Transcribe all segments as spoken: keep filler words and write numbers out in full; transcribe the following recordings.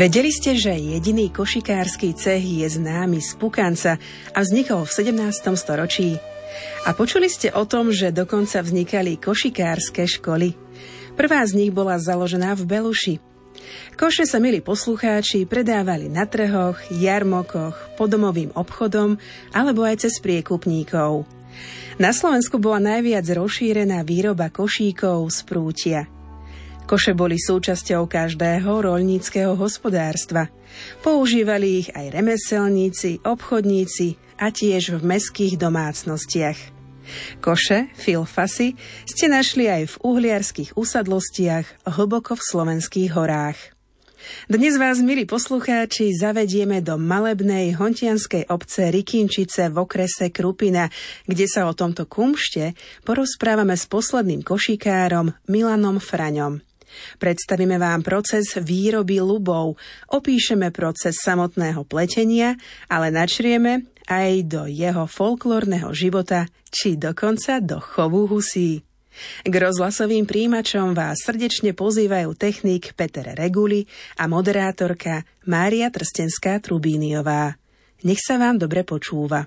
Vedeli ste, že jediný košikársky ceh je známy z Pukanca a vznikol v sedemnástom storočí? A počuli ste o tom, že dokonca vznikali košikárske školy? Prvá z nich bola založená v Beluši. Koše sa, milí poslucháči, predávali na trhoch, jarmokoch, podomovým obchodom alebo aj cez priekupníkov. Na Slovensku bola najviac rozšírená výroba košíkov z prútia. Koše boli súčasťou každého roľníckeho hospodárstva. Používali ich aj remeselníci, obchodníci a tiež v mestských domácnostiach. Koše, filfasy, ste našli aj v uhliarských usadlostiach hlboko v slovenských horách. Dnes vás, milí poslucháči, zavedieme do malebnej hontianskej obce Rykynčice v okrese Krupina, kde sa o tomto kumšte porozprávame s posledným košikárom Milanom Fraňom. Predstavíme vám proces výroby lubov, opíšeme proces samotného pletenia, ale načrieme aj do jeho folklórneho života, či dokonca do chovu husí. K rozhlasovým príjimačom vás srdečne pozývajú technik Peter Reguly a moderátorka Mária Trstenská Trubíniová. Nech sa vám dobre počúva.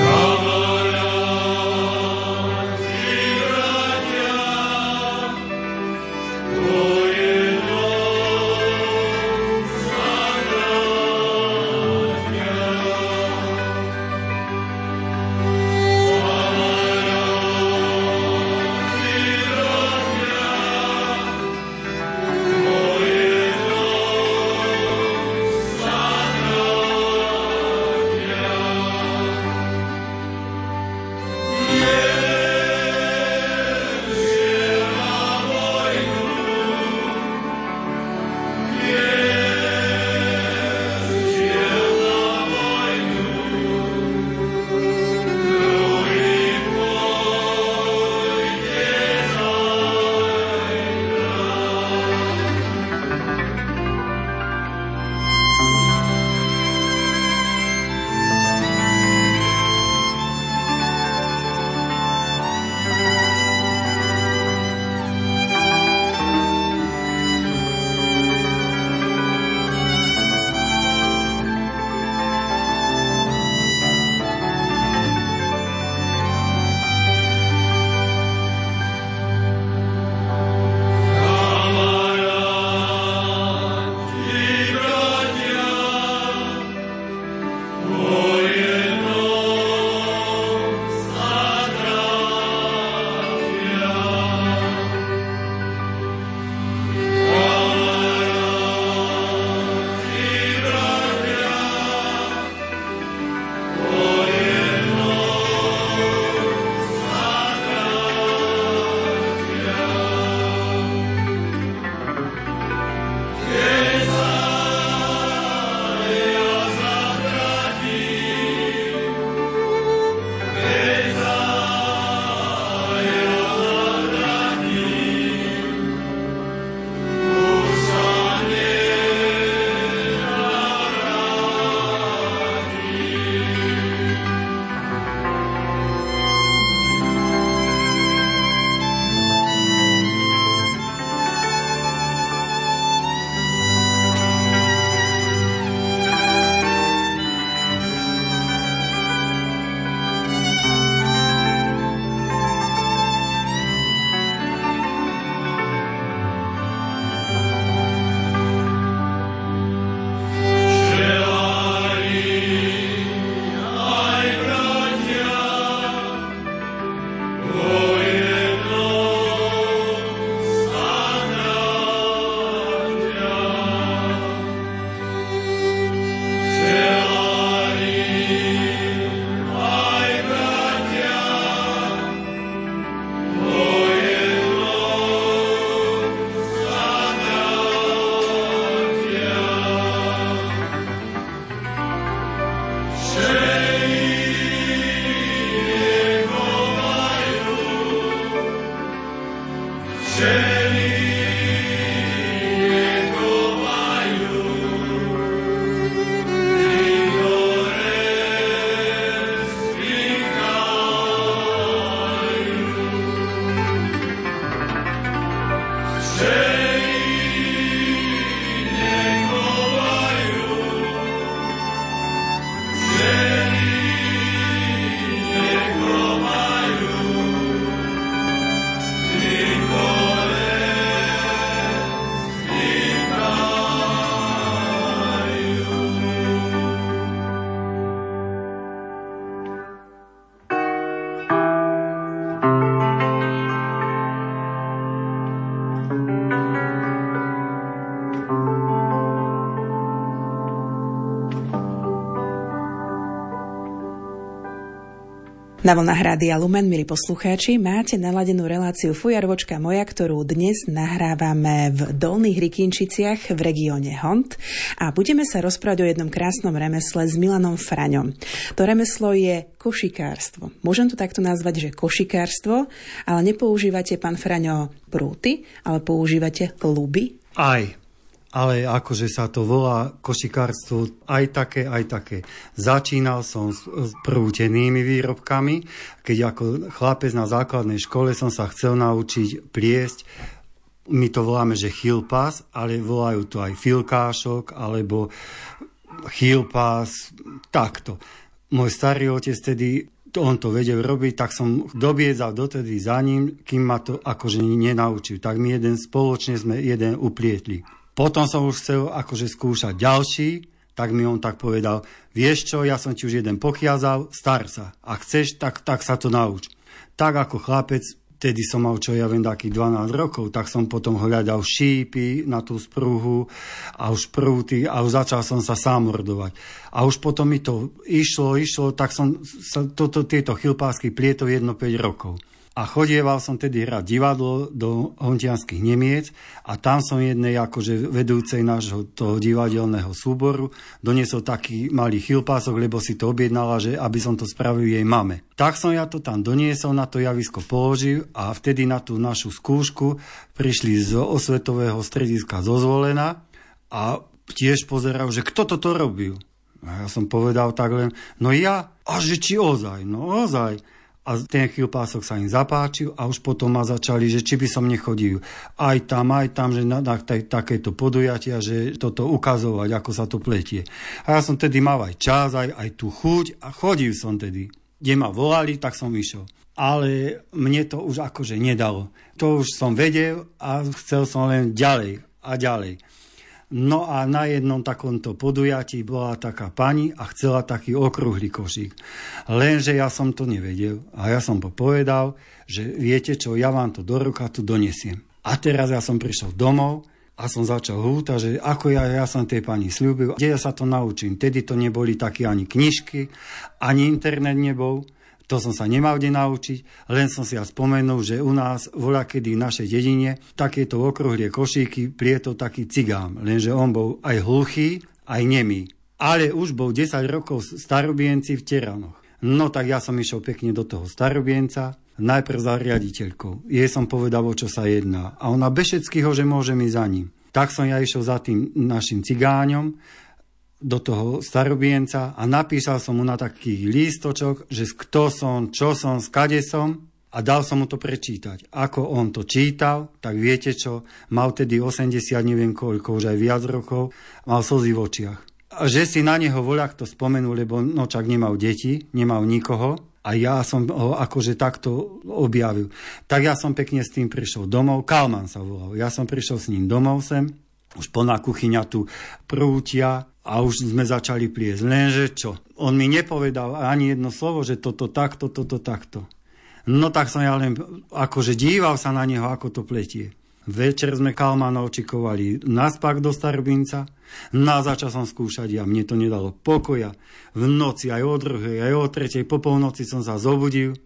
Oh, Na vlnách Hrády a Lumen, milí poslucháči, máte naladenú reláciu Fujaročka moja, ktorú dnes nahrávame v Dolných Rykynčiciach v regióne Hont a budeme sa rozprávať o jednom krásnom remesle s Milanom Fraňom. To remeslo je košikárstvo. Môžem to takto nazvať, že košikárstvo, ale nepoužívate, pán Fraňo, prúty, ale používate luby? Aj, ale akože sa to volá košikárstvo, aj také, aj také. Začínal som s prútenými výrobkami, keď ako chlapec na základnej škole som sa chcel naučiť pliesť. My to voláme, že chilpás, ale volajú to aj filkášok, alebo chilpás, takto. Môj starý otec tedy, on to vedel robiť, tak som dobiedzal dotedy za ním, kým ma to akože nenaučil. Tak my jeden spoločne sme jeden uplietli. Potom som už chcel akože skúšať ďalší, tak mi on tak povedal, vieš čo, ja som ti už jeden pochiazal, star sa. Ak chceš, tak, tak sa to nauč. Tak ako chlapec, vtedy som mal čo ja viem takých dvanásť rokov, tak som potom hľadal šípy na tú spruhu a už prúty a už začal som sa sámordovať. A už potom mi to išlo, išlo, tak som sa toto, tieto chilpásky plietol päť rokov. A chodieval som tedy hrať divadlo do Hontianských Nemiec a tam som jednej akože vedúcej nášho toho divadelného súboru doniesol taký malý chilpások, lebo si to objednala, že aby som to spravil jej mame. Tak som ja to tam doniesol, na to javisko položil a vtedy na tú našu skúšku prišli z Osvetového strediska zo Zvolena a tiež pozeral, že kto toto robil. A ja som povedal tak len, no ja, a že či ozaj, no ozaj. A ten chilpások sa im zapáčil a už potom ma začali, že či by som nechodil aj tam, aj tam, že na, na taj, takéto podujatia, že toto ukazovať, ako sa to pletie. A ja som tedy mal aj čas, aj, aj tú chuť a chodil som tedy. Kde ma volali, tak som išiel. Ale mne to už akože nedalo. To už som vedel a chcel som len ďalej a ďalej. No a na jednom takomto podujatí bola taká pani a chcela taký okrúhly košík. Lenže ja som to nevedel a ja som povedal, že viete čo, ja vám to do ruka tu donesiem. A teraz ja som prišiel domov a som začal hútať, že ako ja, ja som tej pani sľúbil, kde ja sa to naučím. Tedy to neboli také ani knižky, ani internet nebol. To som sa nemal kde naučiť, len som si ja spomenul, že u nás voľakedy v našej dedine takéto okrúhlie košíky plietol taký cigán, lenže on bol aj hluchý, aj nemý. Ale už bol desať rokov starobienci v Teranoch. No tak ja som išiel pekne do toho starobienca, najprv za riaditeľkou. Jej som povedal, o čo sa jedná. A ona bešeckýho, že môže ísť za ním. Tak som ja išiel za tým našim cigáňom, do toho starobienca a napísal som mu na taký lístočok, že kto som, čo som, skade som a dal som mu to prečítať. Ako on to čítal, tak viete čo, mal tedy osemdesiat, neviem koľko, už aj viac rokov, mal slzy v očiach. A že si na neho voľak to spomenul, lebo nočak nemal deti, nemal nikoho a ja som ho akože takto objavil. Tak ja som pekne s tým prišiel domov, Kalman sa volal, ja som prišiel s ním domov sem, už plná kuchyňa tu prútia, a už sme začali pliesť. Lenže čo? On mi nepovedal ani jedno slovo, že toto takto, toto takto. No tak som ja len akože díval sa na neho, ako to pletie. Večer sme Kalmana očikovali naspak do Starbínca. Na začal som skúšať a ja. Mne to nedalo pokoja. V noci aj o druhej, aj o tretej, po polnoci som sa zobudil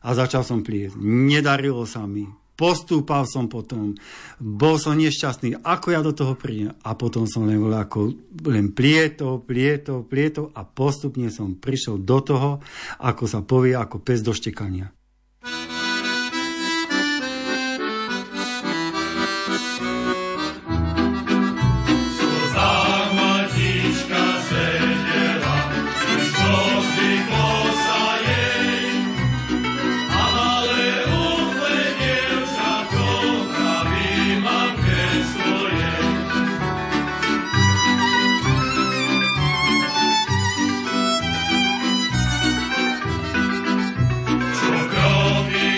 a začal som pliesť. Nedarilo sa mi. Postúpal som potom, bol som nešťastný, ako ja do toho prídem. A potom som len voľako, len plietol, plietol, plietol a postupne som prišiel do toho, ako sa povie, ako pes do štekania. We'll be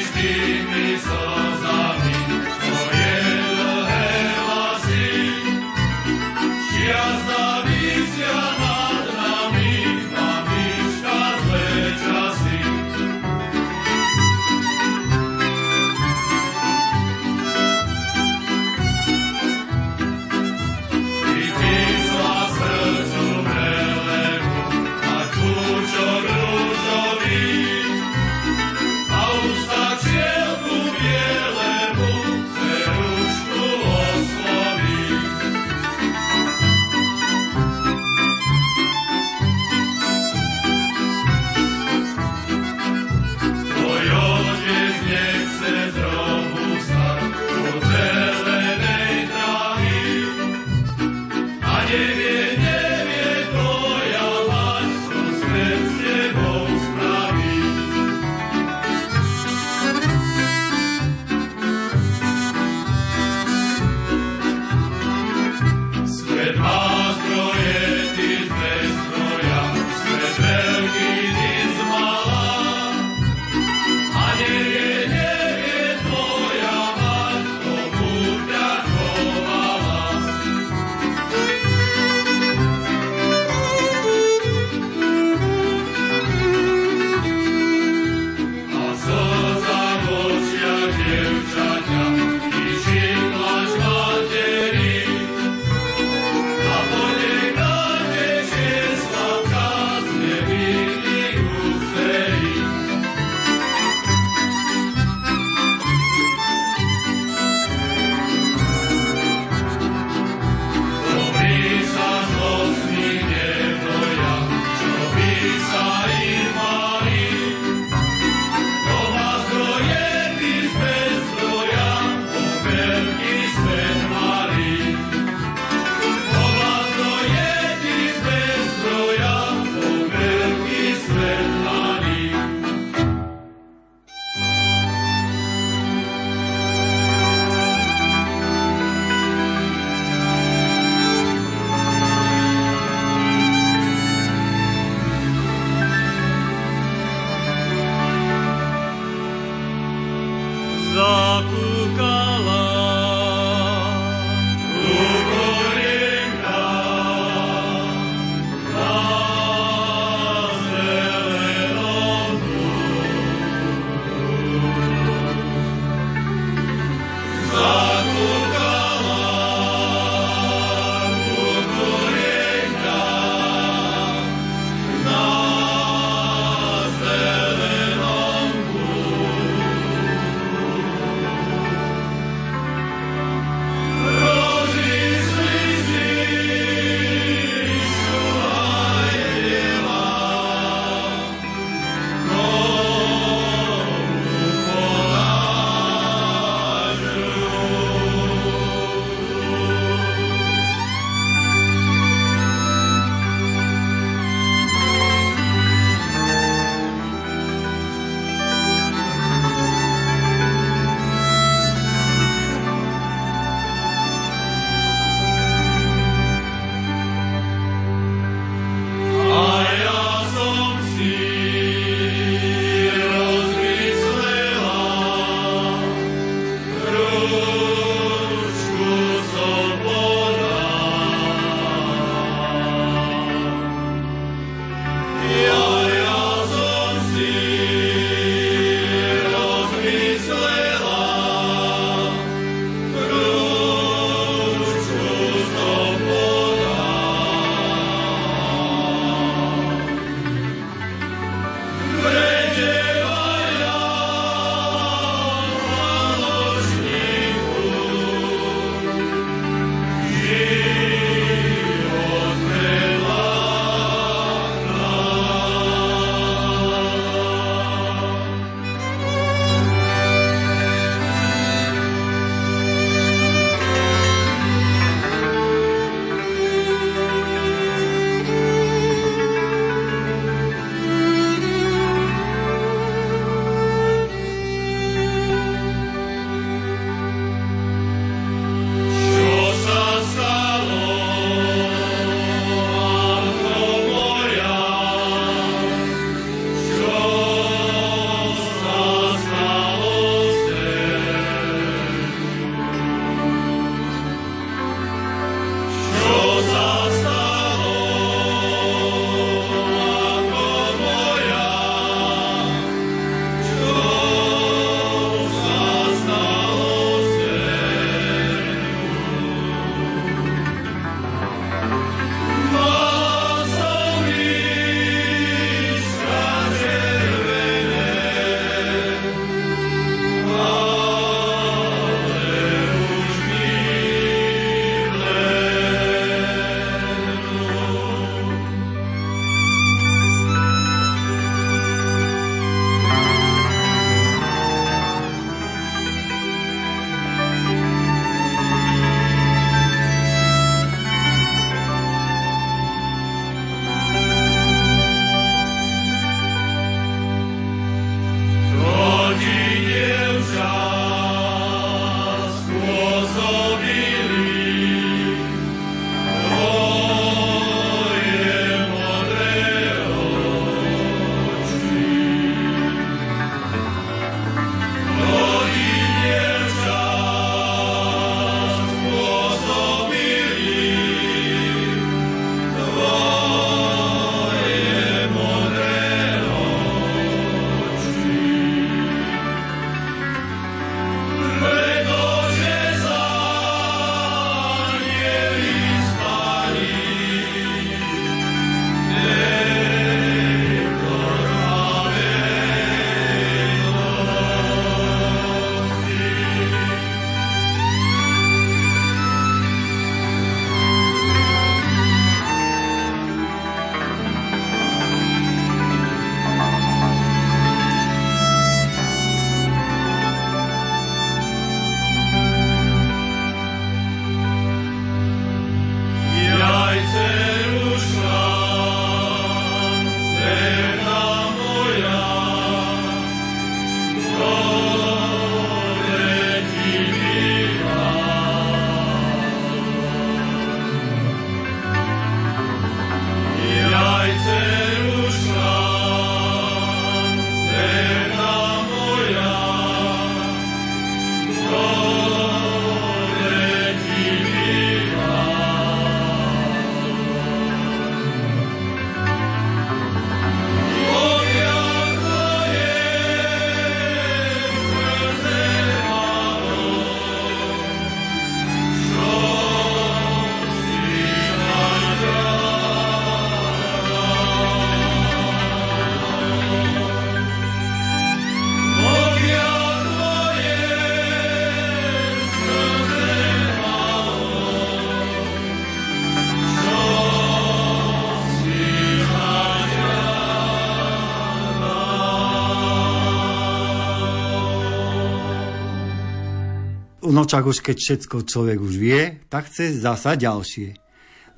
No čak už keď všetko človek už vie, tak chce zasa ďalšie.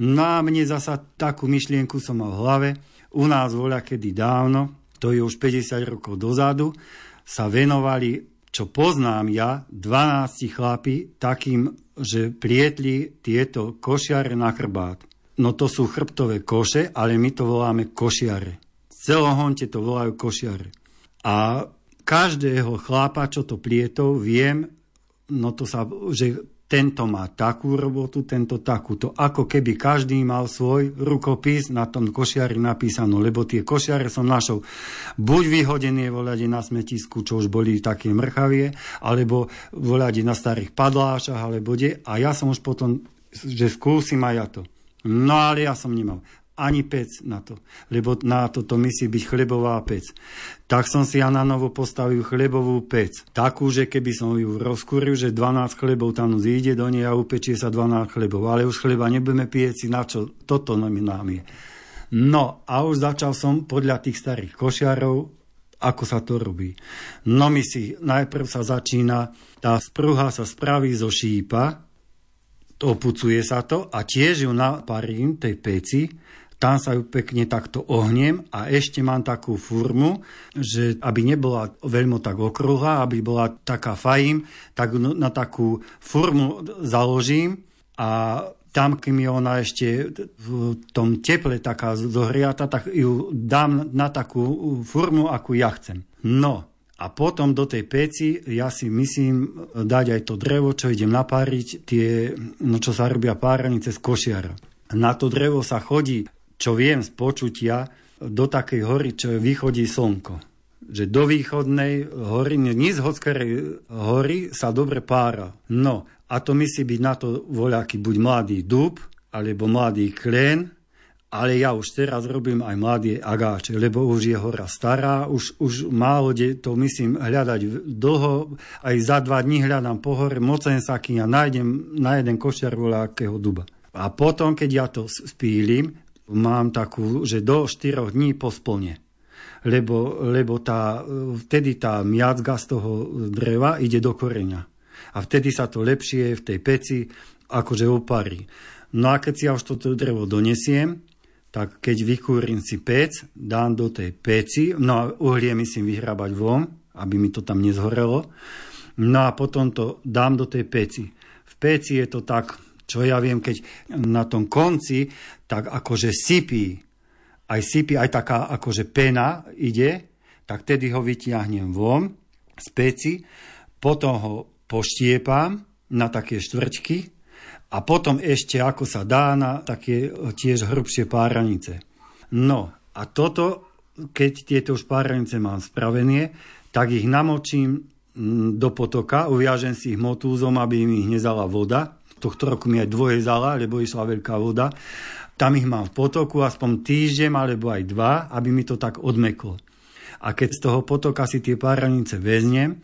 No a mne zasa takú myšlienku som mal v hlave. U nás voľa kedy dávno, to je už päťdesiat rokov dozadu, sa venovali, čo poznám ja, dvanásť chlapí takým, že plietli tieto košiare na chrbát. No to sú chrbtové koše, ale my to voláme košiare. V celom Honte to volajú košiare. A každého chlápa, čo to plietol, viem, no to sa, že tento má takú robotu, tento takúto. Ako keby každý mal svoj rukopis na tom košiari napísanú, lebo tie košiare som našol buď vyhodené voľade na smetisku, čo už boli také mrchavie, alebo voľade na starých padlášach, alebo kde. A ja som už potom, že skúsim aj ja to. No ale ja som nemal ani pec na to, lebo na toto musí byť chlebová pec. Tak som si ja na novo postavil chlebovú pec. Takú, že keby som ju rozkúril, že dvanásť chlebov tam zíde do nej a upečie sa dvanásť chlebov. Ale už chleba nebudeme pieci, na čo toto nám je. No a už začal som podľa tých starých košiarov, ako sa to robí. No my si najprv sa začína, tá spruha sa spraví zo šípa, opucuje sa to a tiež ju naparím tej peci, tam sa ju pekne takto ohnem a ešte mám takú formu, že aby nebola veľmi tak okrúhla, aby bola taká fajn, tak na takú formu založím a tam, kým je ona ešte v tom teple taká zohriata, tak ju dám na takú formu, akú ja chcem. No, a potom do tej peci ja si myslím dať aj to drevo, čo idem napáriť, tie, no čo sa robia párenice z košiara. Na to drevo sa chodí, čo viem z počutia, do takej hory, čo vychodí slnko. Že do východnej hory, nie z Hockerej hory, sa dobre pára. No, a to myslí byť na to voľaký buď mladý dub, alebo mladý klen, ale ja už teraz robím aj mladé agáče, lebo už je hora stará, už, už málo de to myslím hľadať dlho, aj za dva dní hľadám po hore, mocen sa kým ja nájdem na jeden košiar voľakého duba. A potom, keď ja to spílim, mám takú, že do štyroch dní po splne, lebo, lebo tá, vtedy tá miazga z toho dreva ide do koreňa. A vtedy sa to lepšie v tej peci akože oparí. No a keď si ja už toto drevo donesiem, tak keď vykúrim si pec, dám do tej peci, no a uhlie musím vyhrábať von, aby mi to tam nezhorelo, no a potom to dám do tej peci. V peci je to tak, čo ja viem, keď na tom konci, tak akože sypí, aj sypí, aj taká akože pena ide, tak tedy ho vytiahnem von z peci, potom ho poštiepam na také štvrťky, a potom ešte, ako sa dá, na také tiež hrubšie páranice. No, a toto, keď tieto už páranice mám spravené, tak ich namočím do potoka, uviažem si ich motúzom, aby mi ich nezala voda. Tohto roku mi aj dvoje zala, lebo išla veľká voda. Tam ich mám v potoku, aspoň týždeň, alebo aj dva, aby mi to tak odmeklo. A keď z toho potoka si tie páranice veznem,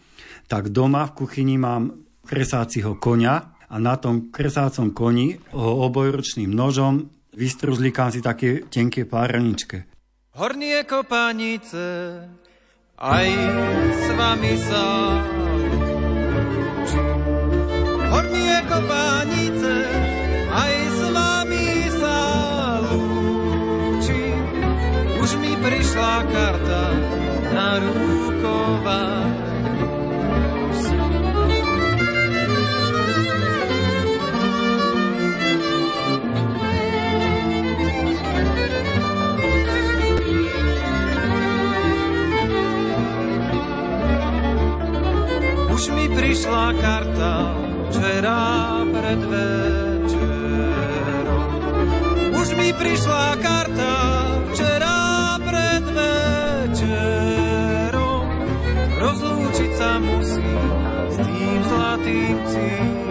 tak doma v kuchyni mám kresáciho konia, a na tom kresácom koni ho obojručným nožom vystruzlikám si také tenké páraničke. Hornie kopanice, aj s vami sa. Hornie kopanice, aj s vami sa lúči. Už mi prišla karta na ruková. Už mi prišla karta včera pred večerom. Už mi prišla karta včera pred večerom. Rozlúčiť sa musím s tým zlatým civilom.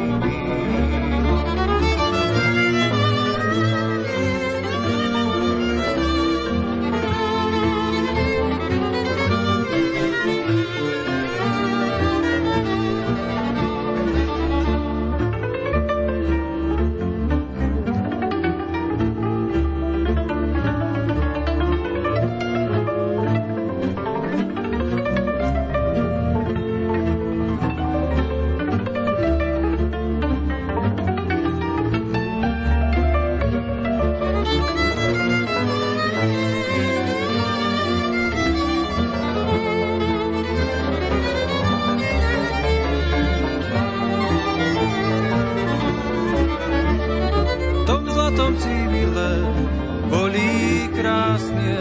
krásne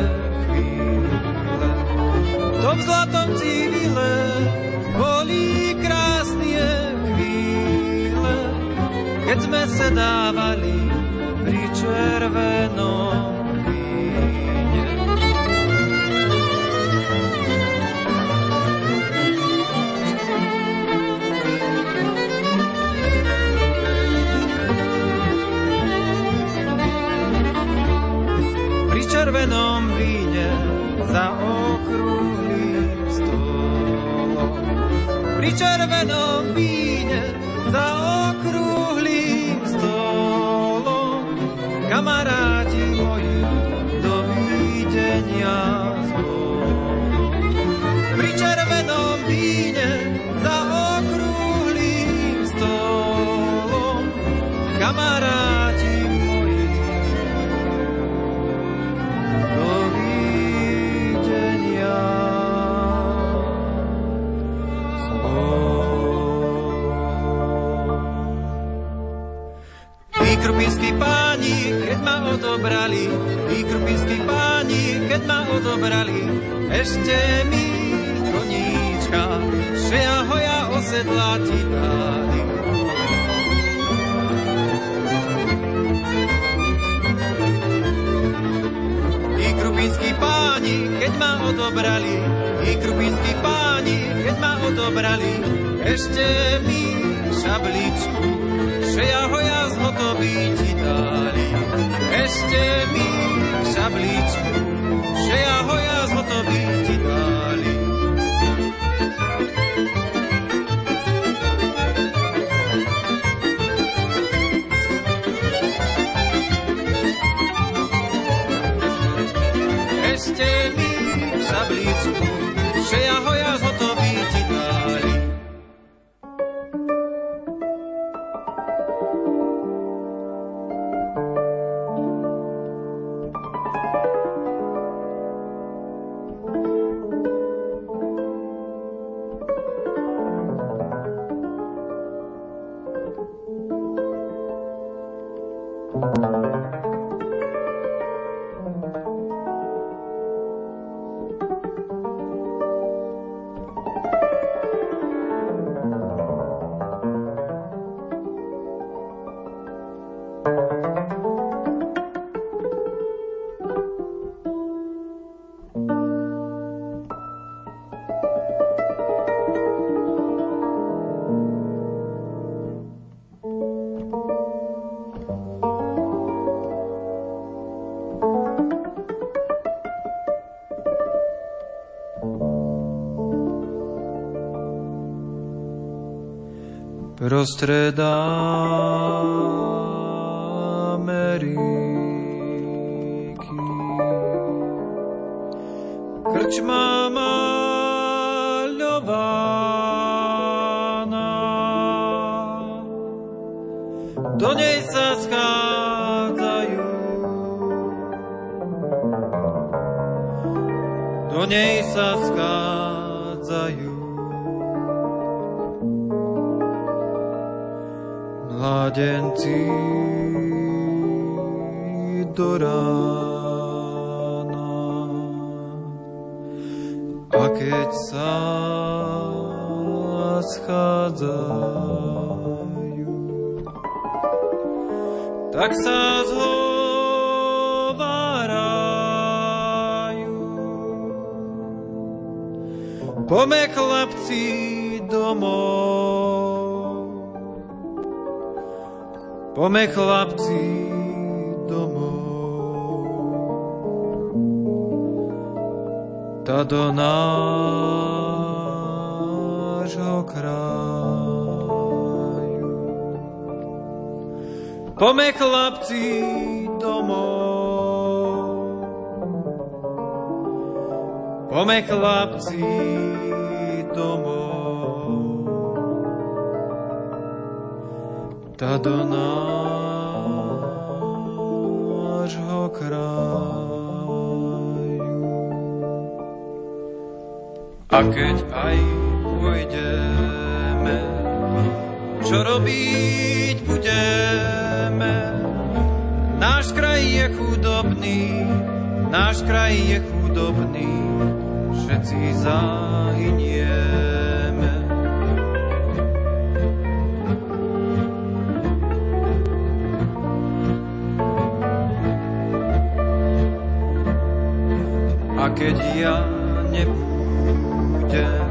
chvíle. V tom zlatom cívile boli krásne chvíle, keď sme se dávali pri červenom. V červenom víne za okrúhlym stolom. Pri červenom víne za okrúhlym stolom. Kamaráti moji, dovidenia z bolu. Pri červenom víne za okrúhlym stolom. Kamaráti Krupinskí páni, keď ma odobrali, i krupinskí páni, keď ma odobrali, ešte mi koníčka, šia hoja osedla ti dali. I krupinskí páni, keď ma odobrali, i krupinskí páni, keď ma odobrali, ešte mi šabličku, šia hoja by ti dali, ešte mi šabličku, že ahoja zhotoví ti dali. Ešte mi šabličku, že ahoja zhotoví ti dali. Prostredáme rýky, krčma maľovaná, do nej sa schádzajú, do nej sa schádzajú. Mladenci do rána, a keď sa schádzajú, tak sa zhovárajú. Pome chlapci domov, pome chlapci domov. Ta do nášho kraju. Pome chlapci domov. Pome chlapci domov. Ta do nášho kraju. A keď aj pôjdeme, čo robiť budeme? Náš kraj je chudobný, náš kraj je chudobný, všetci zahynieme. A keď ja nebudem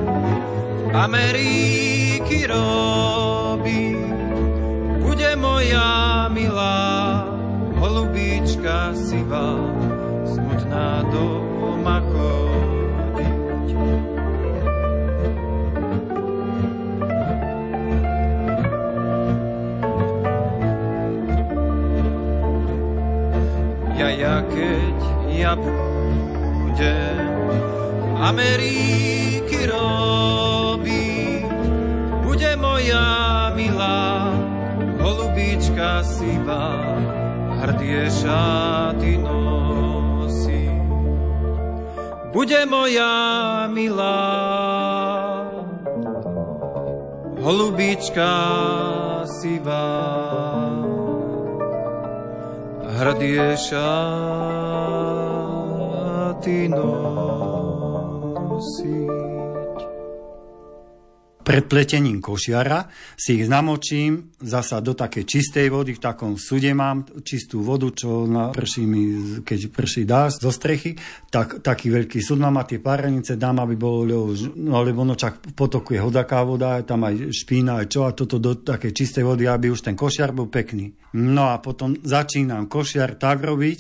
Ameriky robí, bude moja milá holubička sivá, smutná doma chodiť. Ja, ja, keď ja budem Ameriky robí, bude moja milá holubička sivá, hrdie šaty nosí. Bude moja milá holubička sivá, hrdie šaty nosí. Pred pletením košiara si ich namočím zasa do takej čistej vody, v takom sude mám čistú vodu, čo prší mi, keď prší dážď zo strechy, tak taký veľký súd mám a tie párenice dám, aby bolo ľov, no lebo no čak v potoku je hodaká voda, tam aj špína, aj čo, a toto do takej čistej vody, aby už ten košiar bol pekný. No a potom začínam košiar tak robiť,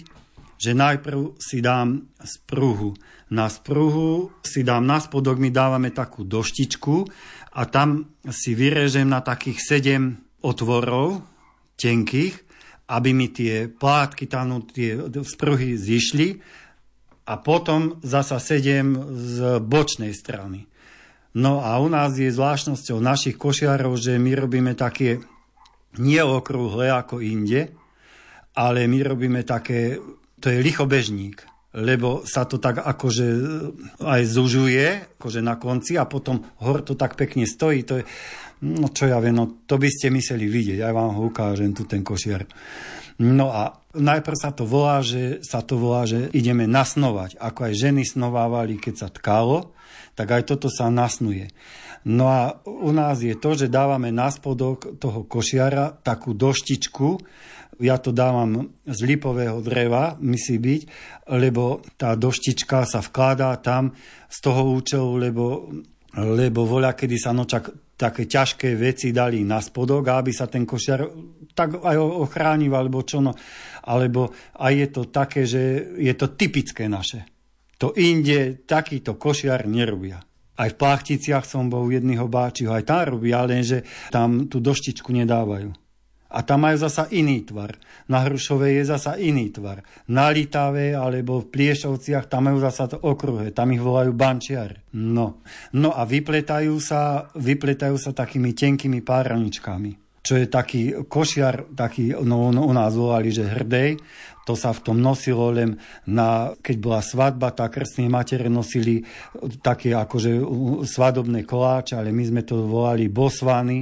že najprv si dám spruhu. Na spruhu si dám, na spodok mi dávame takú doštičku, a tam si vyrežem na takých sedem otvorov tenkých, aby mi tie plátky, tam tie spruhy zišli, a potom zasa sedem z bočnej strany. No a u nás je zvláštnosťou našich košiarov, že my robíme také neokrúhle ako inde, ale my robíme také, to je lichobežník, lebo sa to tak akože aj zužuje, akože na konci, a potom hor to tak pekne stojí. To je, no čo ja viem, no to by ste mysleli vidieť, ja vám ho ukážem, tu ten košiar. No a najprv sa to volá, že sa to volá, že ideme nasnovať. Ako aj ženy snovávali, keď sa tkalo, tak aj toto sa nasnuje. No a u nás je to, že dávame na spodok toho košiara takú doštičku. Ja to dávam z lipového dreva, musí byť, lebo tá doštička sa vkladá tam z toho účelu, lebo, lebo voľa, kedy sa nočak také ťažké veci dali na spodok, aby sa ten košiar tak aj ochránil, alebo čo no. Alebo aj je to také, že je to typické naše. To inde takýto košiar nerobia. Aj v Pláchticiach som bol u jedného báčiho, aj tam robia, lenže tam tú doštičku nedávajú. A tam majú zasa iný tvar. Na Hrušovej je zasa iný tvar. Na Litavej alebo v Pliešovciach, tam majú zasa to okruhe. Tam ich volajú bančiar. No, no a vypletajú sa, vypletajú sa takými tenkými páraničkami. Čo je taký košiar, taký, no, no u nás volali, že hrdej. To sa v tom nosilo len na, keď bola svadba, tak krstné matere nosili také akože svadobné koláče, ale my sme to volali bosvany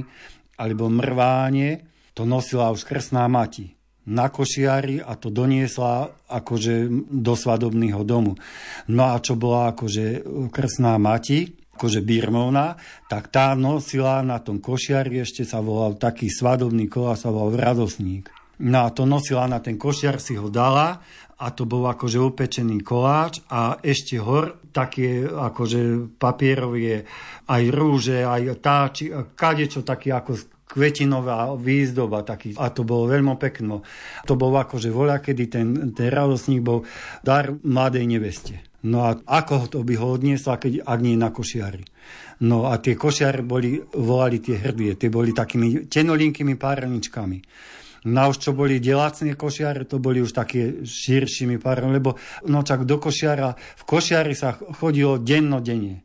alebo mrvánie. To nosila už krstná mati na košiari a to doniesla akože do svadobného domu. No a čo bola akože krstná mati, akože birmovná, tak tá nosila na tom košiari, ešte sa volal taký svadobný koláč, sa volal radosník. No a to nosila na ten košiar, si ho dala a to bol akože upečený koláč a ešte hor také akože papierové aj rúže, aj táči, kadečo také ako kvetinová výzdoba taký. A to bolo veľmi pekno. To bolo akože voľa, kedy ten, ten radosník bol dar mladej neveste. No a ako to by ho odniesla, keď ak nie na košiari. No a tie košiare boli, volali tie hrdie, tie boli takými tenolinkými párničkami. No už čo boli delacné košiare, to boli už také širšími párničkami, lebo no čak do košiara, v košiari sa chodilo dennodenne.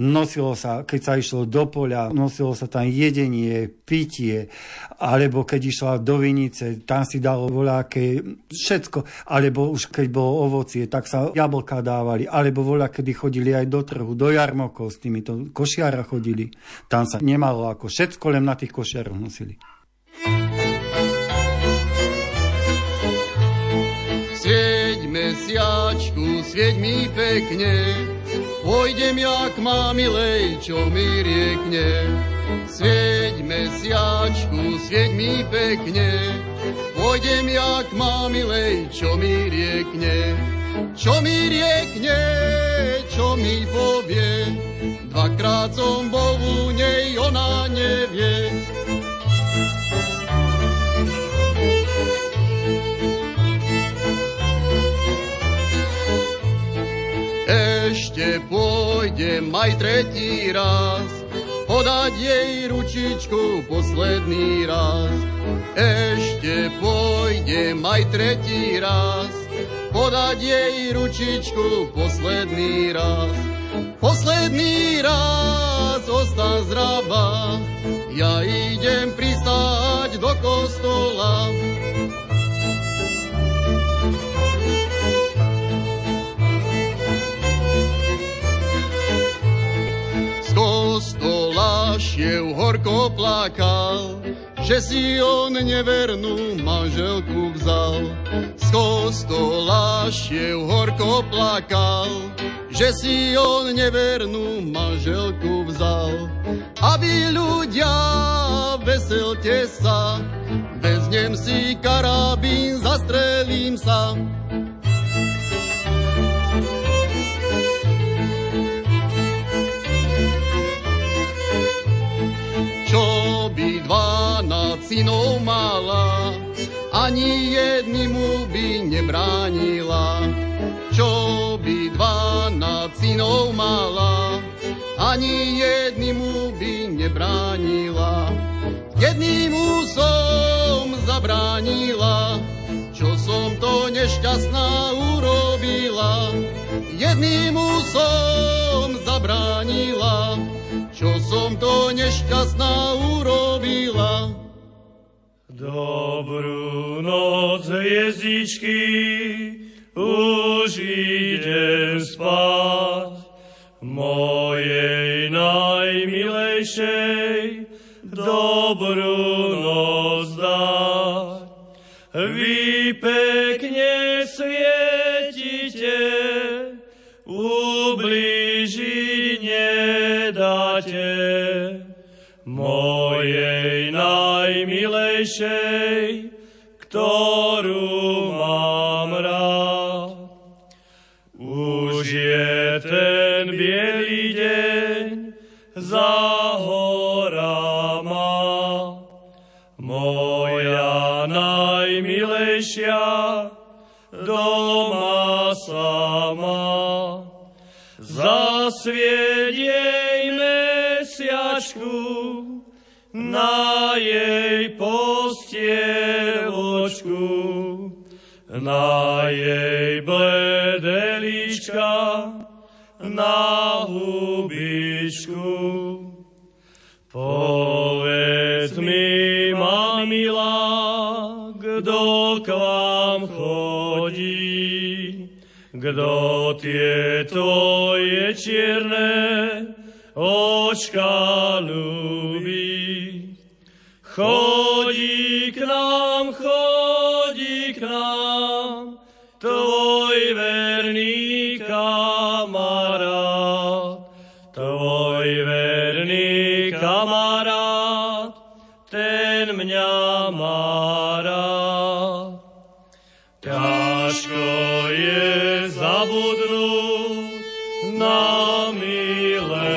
Nosilo sa, keď sa išlo do poľa, nosilo sa tam jedenie, pitie, alebo keď išla do vinice, tam si dalo voľaké všetko, alebo už keď bolo ovocie, tak sa jablka dávali, alebo voľa, kedy chodili aj do trhu, do jarmokov s týmito košiara chodili. Tam sa nemalo ako všetko, len na tých košiaroch nosili. Sieť mesiačku svieť mi pekne, pôjdem jak má milej, čo mi riekne. Svieť mesiačku, svieť mi pekne, pôjdem jak má milej, čo mi riekne. Čo mi riekne, čo mi povie, dvakrát som bol u nej, ona nevie. Ešte pôjdem aj tretí raz, podať jej ručičku posledný raz. Ešte pôjdem aj tretí raz, podať jej ručičku posledný raz. Posledný raz ostá zdravá, ja idem pristáť do kostola. Kostola šiev horko plakal, že si on nevernú manželku vzal. Z kostola šiev horko plakal, že si on nevernú manželku vzal. Aby ľudia, veselte sa, vezmem si karabín, zastrelím sa. Dvanásť synov mala, ani jednému by nebránila. Čo by dvanásť synov mala, ani jednému by nebránila. Jednému som zabránila, čo som to nešťastná urobila. Jednému som zabránila, čo som to nešťastná urobila. Dobrú noc, hviezdičky, už idem spať. Mojej najmilejšej dobrú noc dať. Vy pekne svietite, ublížiť nedáte. Mojej najmilejšej, ktorú mám rád. Už je ten bielý deň za horama. Moja najmilejšia doma sama. Zasvieť jej mesiačku na jej postieločku, na jej bledé líčka, na hubičku. Povedz mi, mamila, kto k vám chodí, kto tie tvoje čierne očka ľubí. Chodí k nám, chodí k nám, tvoj verný kamarát, tvoj verný kamarát, ten mňa má rád. Ťažko je zabudnúť na milého,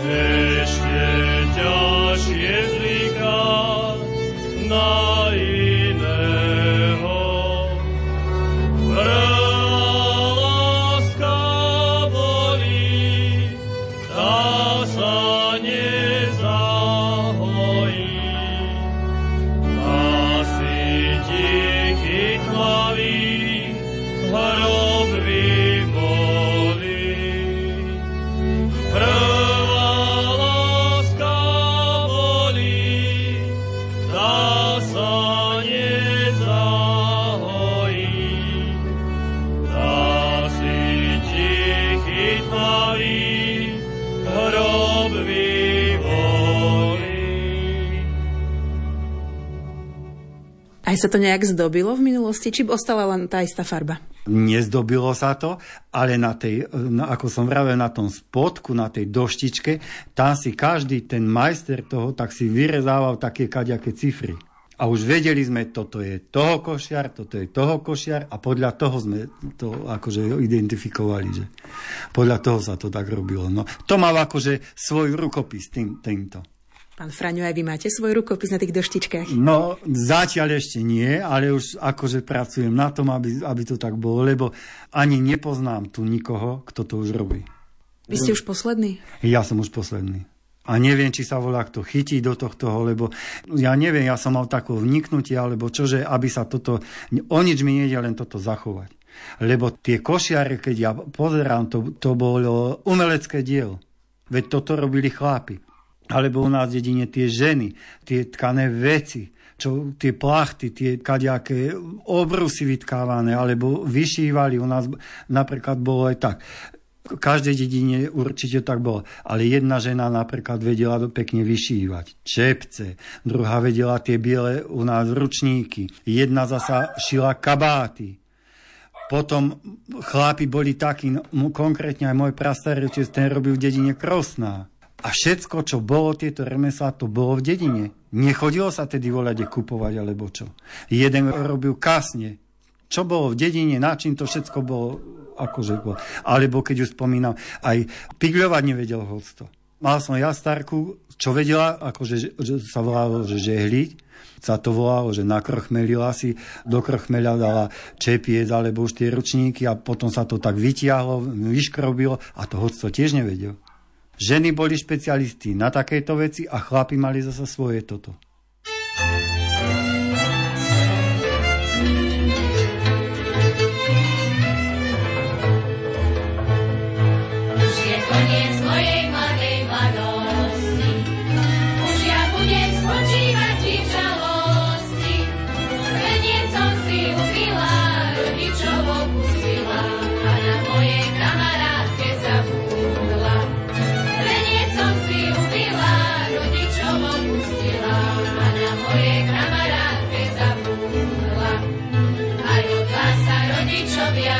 ešte ťažšie zvykať na iného. Prvá láska bolí, tá sa nezahojí. Asi tichý chlavý hrob vybolí. Aj sa to nejak zdobilo v minulosti? Či ostala len tá istá farba? Nezdobilo sa to, ale na tej, na, ako som vravel, na tom spodku, na tej doštičke, tam si každý ten majster toho tak si vyrezával také kaďaké cifry. A už vedeli sme, toto je toho košiar, toto je toho košiar a podľa toho sme to akože identifikovali, že podľa toho sa to tak robilo. No, to mal akože svoj rukopis tým, týmto. Pán Fraňo, aj vy máte svoj rukopis na tých doštičkách? No, zatiaľ ešte nie, ale už akože pracujem na tom, aby, aby to tak bolo, lebo ani nepoznám tu nikoho, kto to už robí. Vy ste už posledný? Ja som už posledný. A neviem, či sa volá kto chytí do tohtoho, lebo ja neviem, ja som mal takové vniknutie, alebo čože, aby sa toto, o nič mi nejde, len toto zachovať. Lebo tie košiare, keď ja pozerám, to, to bolo umelecké dielo. Veď toto robili chlapi. Alebo u nás v dedine tie ženy, tie tkané veci, čo, tie plachty, tie kaďaké obrusy vytkávané, alebo vyšívali. U nás napríklad bolo aj tak. V každej dedine určite tak bolo. Ale jedna žena napríklad vedela pekne vyšívať čepce, druhá vedela tie biele u nás ručníky, jedna zasa šila kabáty. Potom chlápi boli takí, konkrétne aj môj prastarec, ten robil v dedine krosná. A všetko, čo bolo tieto remeslá, to bolo v dedine. Nechodilo sa tedy voľade kupovať, alebo čo. Jeden robil kasne. Čo bolo v dedine, na čím to všetko bolo... Akože, alebo keď už spomínam, aj pigľovať nevedel hodsto. Mal som ja starku, čo vedela, akože že, že sa volalo, že žehliť. Sa to volalo, že nakrchmelila si, do krchmeľa dala čepiec, alebo už tie ručníky a potom sa to tak vytiahlo, vyškrobilo a to hodsto tiež nevedel. Ženy boli špecialisti na takéto veci a chlapi mali zasa svoje toto. Glory.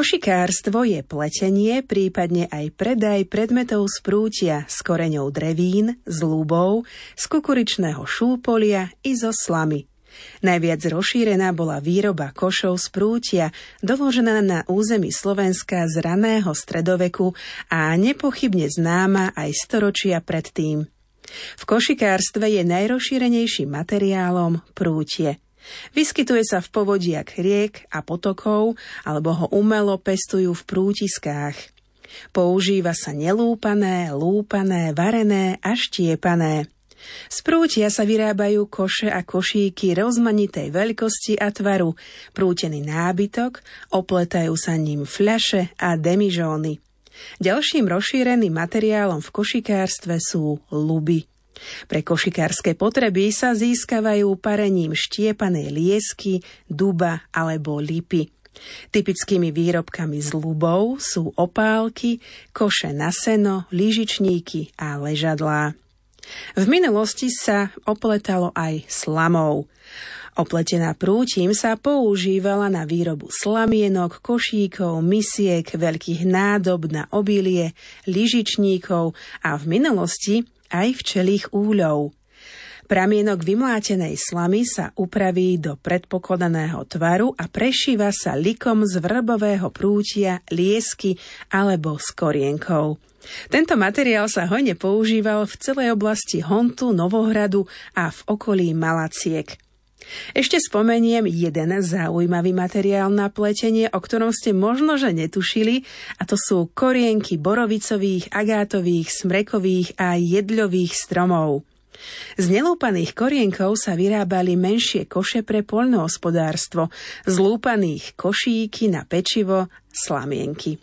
Košikárstvo je pletenie, prípadne aj predaj predmetov z prútia s koreňou drevín, z lúbov, z kukuričného šúpolia i zo slamy. Najviac rozšírená bola výroba košov z prútia, dovožená na území Slovenska z raného stredoveku a nepochybne známa aj storočia predtým. V košikárstve je najrozšírenejším materiálom prútie. Vyskytuje sa v povodiach riek a potokov, alebo ho umelo pestujú v prútiskách. Používa sa nelúpané, lúpané, varené a štiepané. Z prútia sa vyrábajú koše a košíky rozmanitej veľkosti a tvaru, prútený nábytok, opletajú sa ním fľaše a demižóny. Ďalším rozšíreným materiálom v košikárstve sú luby. Pre košikárske potreby sa získavajú parením štiepanej liesky, duba alebo lipy. Typickými výrobkami z lubov sú opálky, koše na seno, lyžičníky a ležadlá. V minulosti sa opletalo aj slamou. Opletená prútim sa používala na výrobu slamienok, košíkov, misiek, veľkých nádob na obilie, lyžičníkov a v minulosti aj včelých úľov. Pramienok vymlátenej slamy sa upraví do predpokladaného tvaru a prešíva sa likom z vrbového prútia, liesky alebo z korienkov. Tento materiál sa hojne používal v celej oblasti Hontu, Novohradu a v okolí Malaciek. Ešte spomeniem jeden zaujímavý materiál na pletenie, o ktorom ste možno že netušili, a to sú korienky borovicových, agátových, smrekových a jedľových stromov. Z nelúpaných korienkov sa vyrábali menšie koše pre poľnohospodárstvo, z lúpaných košíky na pečivo, slamienky.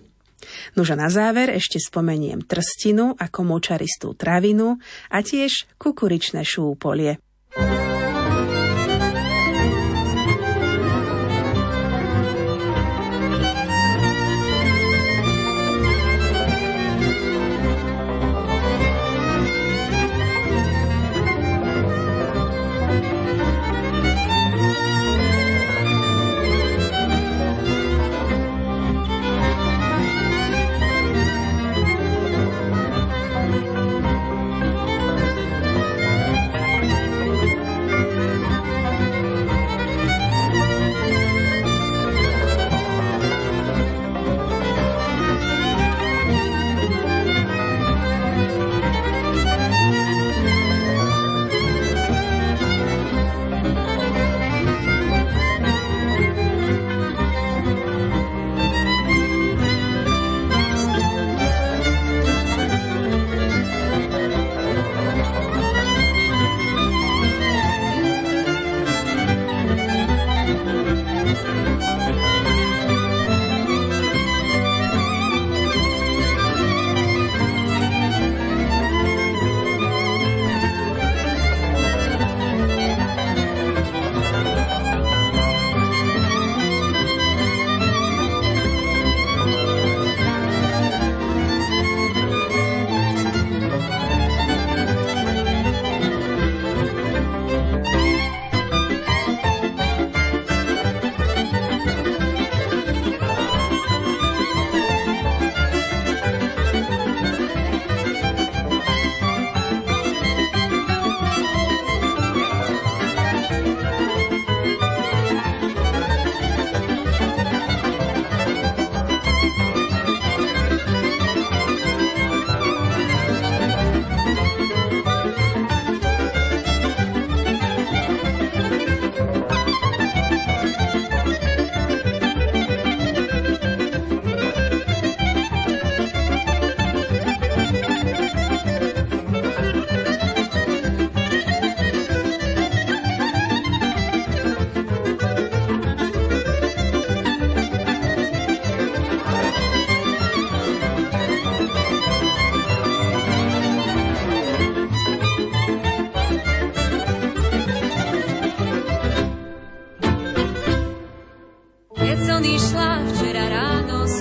Nuž a na záver ešte spomeniem trstinu ako močaristú travinu a tiež kukuričné šúpolie.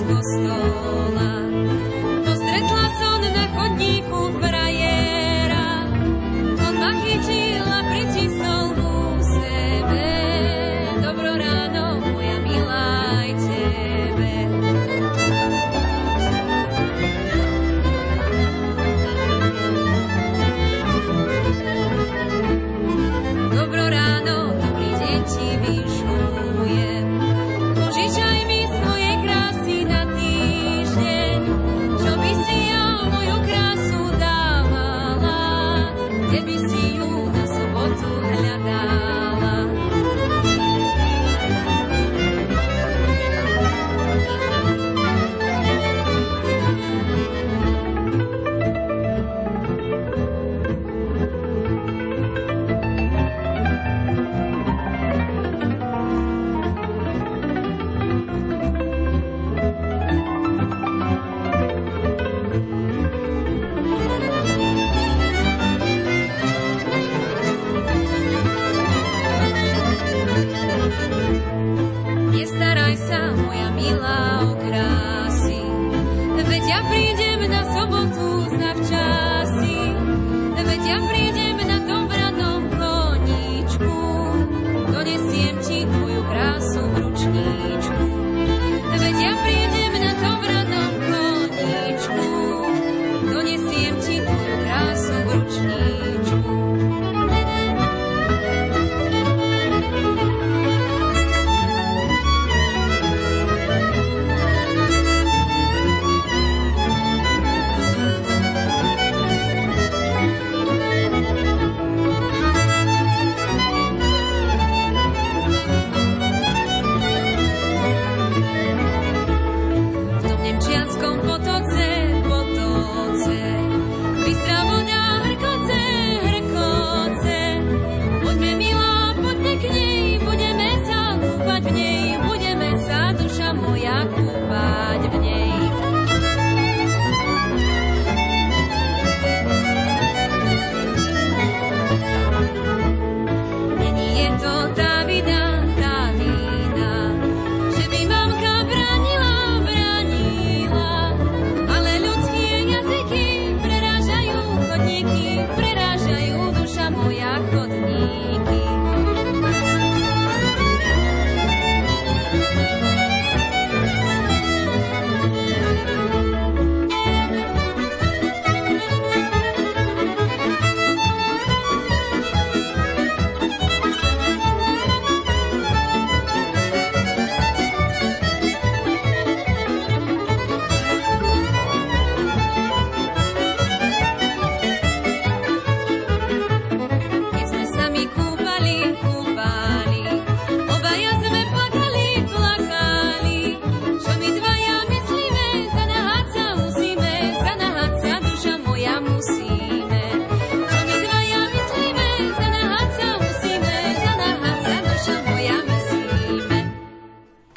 kostola. No stretla som na chodníku frajera, on ma chytil a pritisol ku sebe. Dobro ráno, moja milá, aj tebe. Dobro ráno, dobrý deň ti vyšujem, požičaj mi svoje krásy na týždeň, čo by si ja moju krásu dávala, kde by si ju na sobotu hľadala.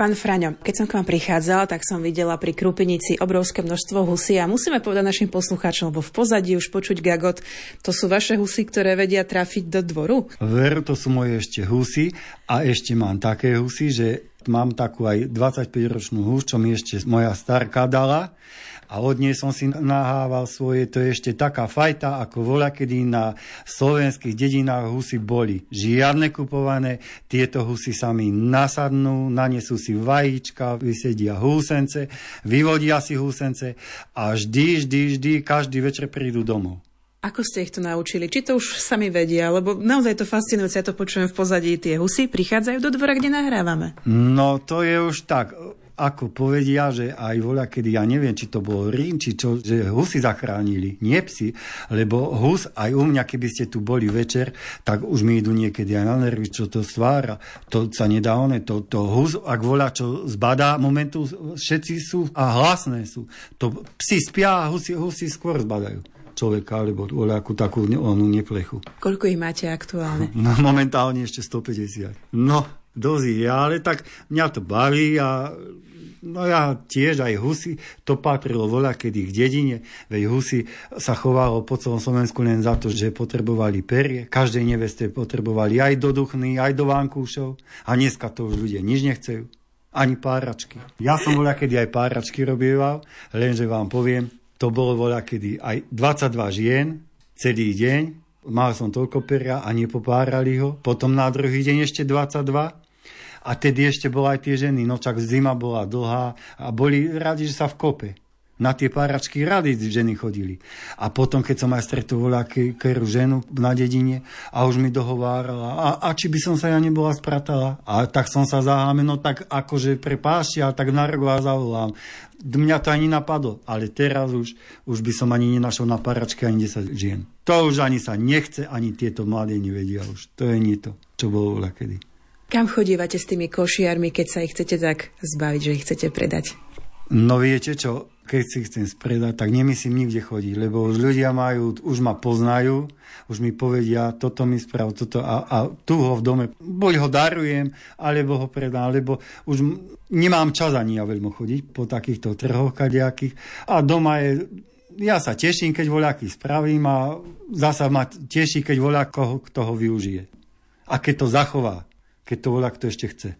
Pán Fraňo, keď som k vám prichádzala, tak som videla pri Krupinici obrovské množstvo husí a musíme povedať našim poslucháčom, lebo v pozadí už počuť gagot, to sú vaše husy, ktoré vedia trafiť do dvoru? Ver, to sú moje ešte husy a ešte mám také husy, že mám takú aj dvadsaťpäťročnú hus, čo mi ešte moja starka dala a od nej som si nahával svoje, to je ešte taká fajta, ako voľa, kedy na slovenských dedinách husy boli žiadne kupované, tieto husy sami nasadnú, nanesú si vajíčka, vysedia húsence, vyvodia si húsence a vždy, vždy, vždy, každý večer prídu domov. Ako ste ich to naučili? Či to už sami vedia? Lebo naozaj je to fascinujúce, ja to počujem v pozadí, tie husy prichádzajú do dvora, kde nahrávame. No to je už tak, ako povedia, že aj voľa, kedy ja neviem, či to bol Rím, či čo, že husy zachránili, nie psi, lebo hus aj u mňa, keby ste tu boli večer, tak už mi idú niekedy aj na nervy, čo to stvára, to sa nedá oné, to, to hus, ak voľa, čo zbadá momentu, všetci sú a hlasné sú, to psi spia a husy, husy skôr zbadajú človeka, alebo voľakú takú onú neplechu. Koľko ich máte aktuálne? No, momentálne ešte stopäťdesiat. No, dosť je, ale tak mňa to baví a no ja tiež aj husy, to patrilo voľakedy k dedine, veď husy sa chovalo po celom Slovensku len za to, že potrebovali perie, každej neveste potrebovali aj do duchny, aj do vankúšov a dneska to už ľudia nič nechcejú. ani páračky. Ja som voľakedy aj páračky robieval, lenže vám poviem, to bolo voľakedy aj dvadsaťdva žien, celý deň, mal som toľko pera a nepopárali ho, potom na druhý deň ešte dvadsaťdva. A tedy ešte bola aj tie ženy, no čak zima bola dlhá a boli radi, že sa v kope. Na tie páračky rady ženy chodili. A potom, keď som aj stretol voľakú ženu na dedine a už mi dohovárala, a, a či by som sa ja nebola spratala. A tak som sa zahámenil, tak akože prepášte, ale tak na rok vás zavolám. Mňa to ani napadlo, ale teraz už, už by som ani nenašiel na páračke ani desať žien. To už ani sa nechce, ani tieto mladé nevedia už. To je nie to, čo bolo voľakedy. Kam chodívate s tými košiarmi, keď sa ich chcete tak zbaviť, že ich chcete predať? No viete čo, keď si chcem predať, tak nemyslím nikde chodiť, lebo už ľudia majú, už ma poznajú, už mi povedia, toto mi sprav, toto a, a tu ho v dome, buď ho darujem, alebo ho predám, lebo už nemám čas ani ja veľmi chodiť po takýchto trhoch kadejakých a doma je... Ja sa teším, keď voľaký spravím a zasa ma teší, keď voľakoho, kto ho využije a keď to zachová. Keď to volá, kto ešte chce.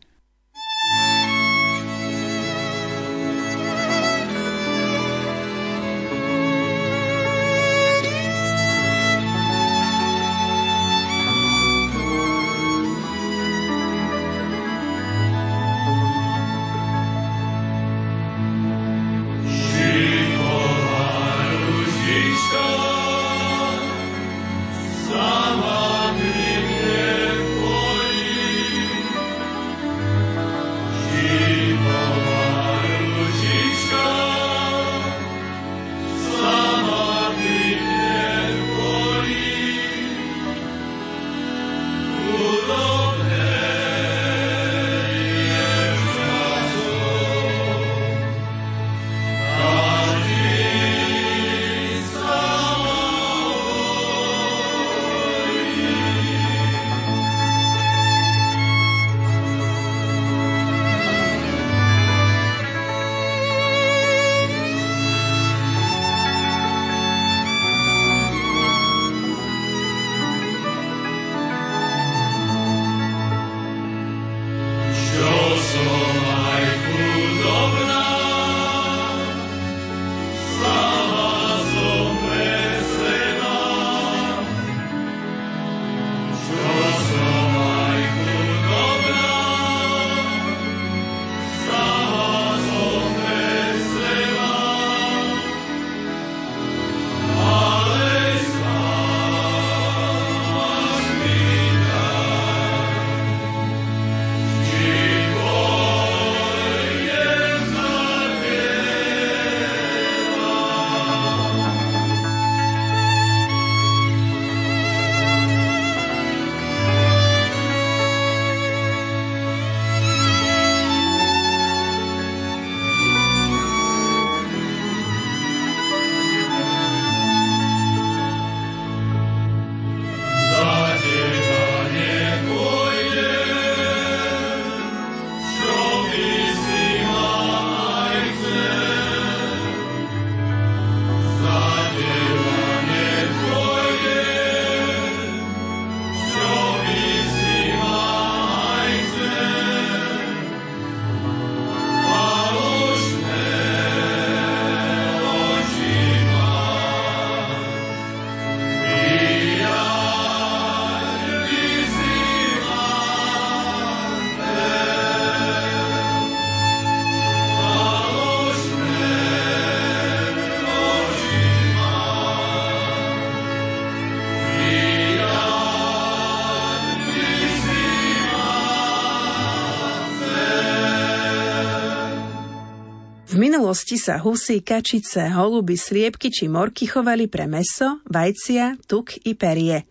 V minulosti sa husy, kačice, holuby, sliepky či morky chovali pre mäso, vajcia, tuk i perie.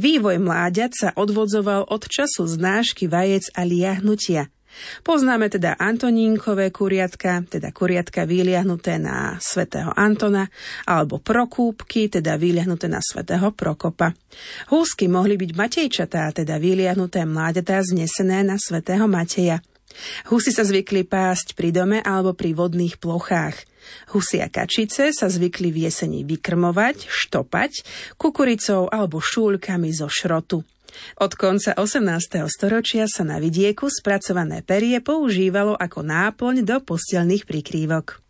Vývoj mláďat sa odvodzoval od času znášky vajec a liahnutia. Poznáme teda Antonínkové kuriatka, teda kuriatka vyliahnuté na svätého Antona, alebo prokúpky, teda vyliahnuté na svätého Prokopa. Húsky mohli byť matejčatá, teda vyliahnuté mláďatá znesené na svätého Mateja. Husy sa zvykli pásť pri dome alebo pri vodných plochách. Husy a kačice sa zvykli v jeseni vykrmovať, štopať, kukuricou alebo šúľkami zo šrotu. Od konca osemnásteho storočia sa na vidieku spracované perie používalo ako náplň do posteľných prikrývok.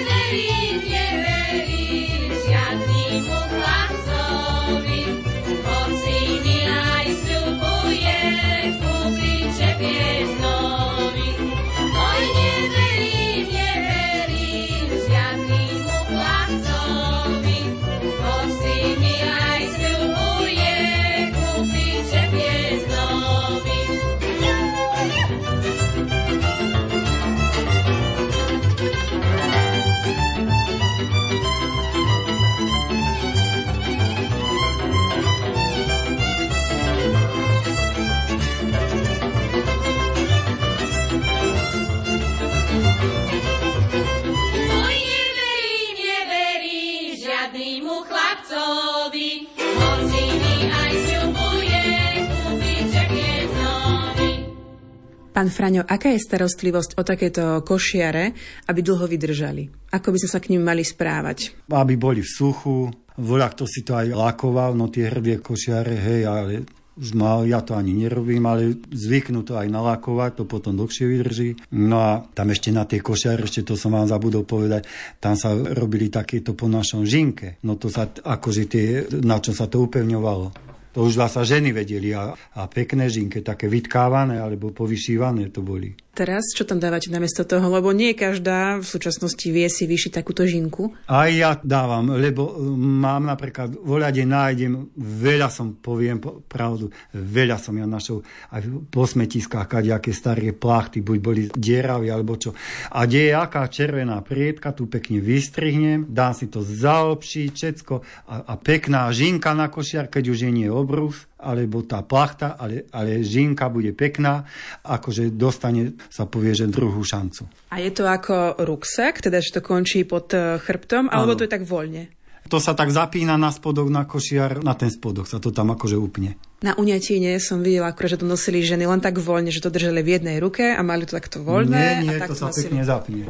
Neverím, neverím, žiadným vládcovi. Pán Fraňo, aká je starostlivosť o takéto košiare, aby dlho vydržali? Ako by sme sa k nim mali správať? Aby boli v suchu, voľa kto si to aj lakoval, no tie hrdie košiare, hej, ale už mal, ja to ani nerobím, ale zvyknú to aj nalakovať, to potom dlhšie vydrží. No a tam ešte na tej košiare, ešte to som vám zabudol povedať, tam sa robili takéto po našom žinke. No to sa, akože tie, na čo sa to upevňovalo. To už sa ženy vedeli a, a pekné žinke, také vytkávané alebo povyšívané to boli. Teraz čo tam dávate namiesto toho? Lebo nie každá v súčasnosti vie si vyšiť takúto žinku. Aj ja dávam, lebo mám napríklad, voľade nájdem, veľa som, poviem pravdu, veľa som ja našiel aj po smetiskách, kadejaké staré plachty, buď boli dieravé alebo čo. A kde je aká červená priedka, tu pekne vystrihnem, dám si to zaobšiť, všetko a, a pekná žinka na košiar, keď už je nie obrus, alebo tá plachta, ale, ale žinka bude pekná, akože dostane, sa povie, že druhú šancu. A je to ako ruksak, teda že to končí pod chrbtom, alebo to je tak voľne? To sa tak zapína na spodok, na košiar, na ten spodok sa to tam akože úplne. Na uniatine som videla, akurát, že to nosili ženy len tak voľne, že to držali v jednej ruke a mali to takto voľné. Nie, nie, a tak to, to sa nosili. Pekne zapíne.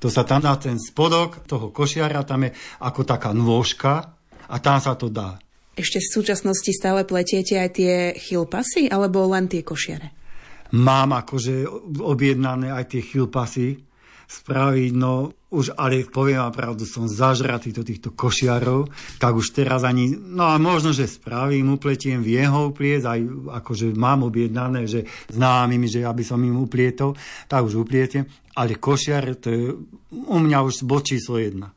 To sa tam na ten spodok toho košiara, tam je ako taká nôžka a tam sa to dá. Ešte v súčasnosti stále pletiete aj tie chilpasy, alebo len tie košiare? Mám akože objednané aj tie chilpasy spraviť, no už, ale poviem vám pravdu, som zažratý do týchto košiarov, tak už teraz ani, no a možno, že spravím, upletiem v jeho upliec, aj akože mám objednané, že známymi, že aby som im uplietol, tak už uplietem, ale košiar, to je u mňa už bod číslo jedna.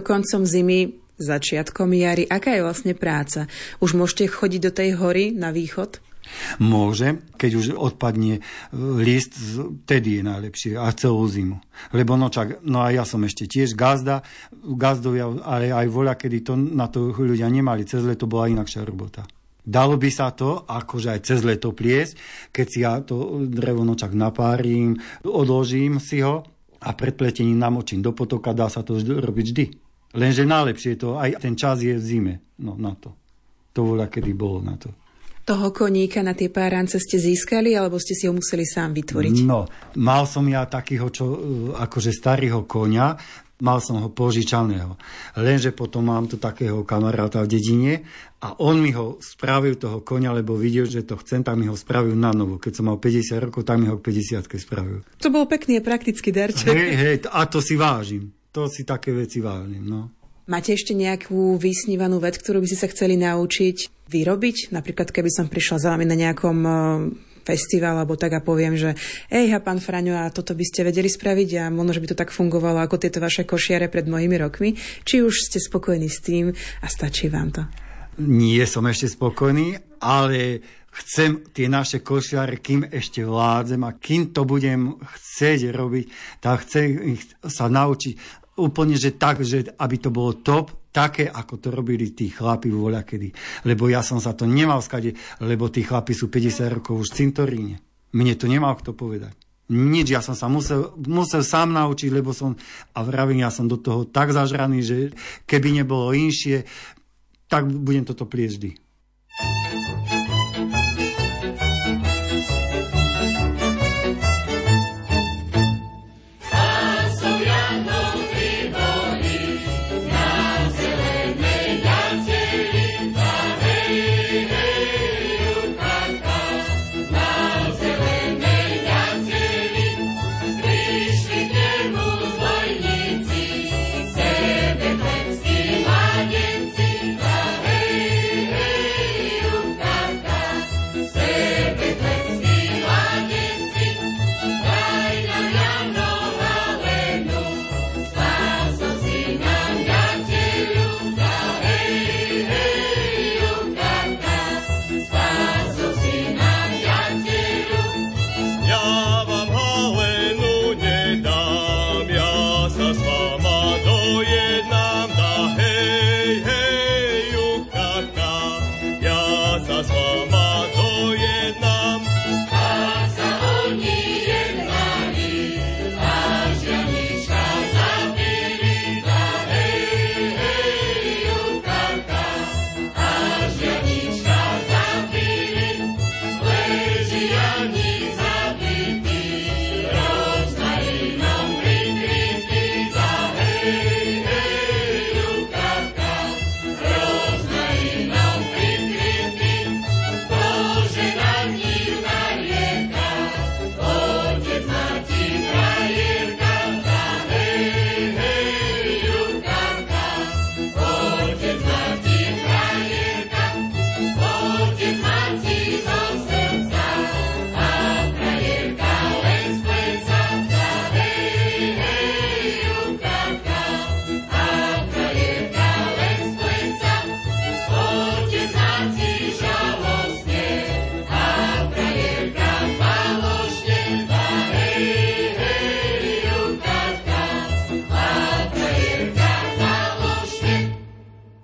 Koncom zimy začiatkom jary. Aká je vlastne práca? Už môžete chodiť do tej hory na východ? Môže, keď už odpadne list, tedy je najlepšie a celú zimu. Lebo no čak, no a ja som ešte tiež gazda, gazdovia, ale aj voľa, kedy to na to ľudia nemali, cez leto bola inakšia robota. Dalo by sa to, akože aj cez leto pliesť, keď si ja to drevo no čak napárim, odložím si ho a predpletením namočím do potoka, dá sa to robiť vždy. Lenže najlepšie je to, aj ten čas je v zime, no na to. To voľa, kedy bolo na to. Toho koníka na tie párance ste získali, alebo ste si ho museli sám vytvoriť? No, mal som ja takého, čo, akože starého konia, mal som ho požičaného. Lenže potom mám tu takého kamaráta v dedine a on mi ho spravil toho konia, lebo videl, že to chcem, tak mi ho spravil na novo. Keď som mal päťdesiat rokov, tak mi ho päťdesiatke spravil. To bol pekný a praktický darček. Hej, hej, a to si vážim. To si také veci vážim, no. Máte ešte nejakú vysnívanú vec, ktorú by ste sa chceli naučiť vyrobiť? Napríklad, keby som prišla za vami na nejakom festivál alebo tak a poviem, že ejha, pán Fraňo, a toto by ste vedeli spraviť a možno, že by to tak fungovalo ako tieto vaše košiare pred mojimi rokmi. Či už ste spokojní s tým a stačí vám to? Nie som ešte spokojný, ale chcem tie naše košiare, kým ešte vládzem a kým to budem chcieť robiť, tak chcem sa naučiť úplne, že tak, že aby to bolo top, také, ako to robili tí chlapi voľakedy. Lebo ja som sa to nemal skade, lebo tí chlapi sú päťdesiat rokov už v cintoríne. Mne to nemal kto povedať. Nič, ja som sa musel, musel sám naučiť, lebo som, a vravím, ja som do toho tak zažraný, že keby nebolo inšie, tak budem toto pliesť vždy.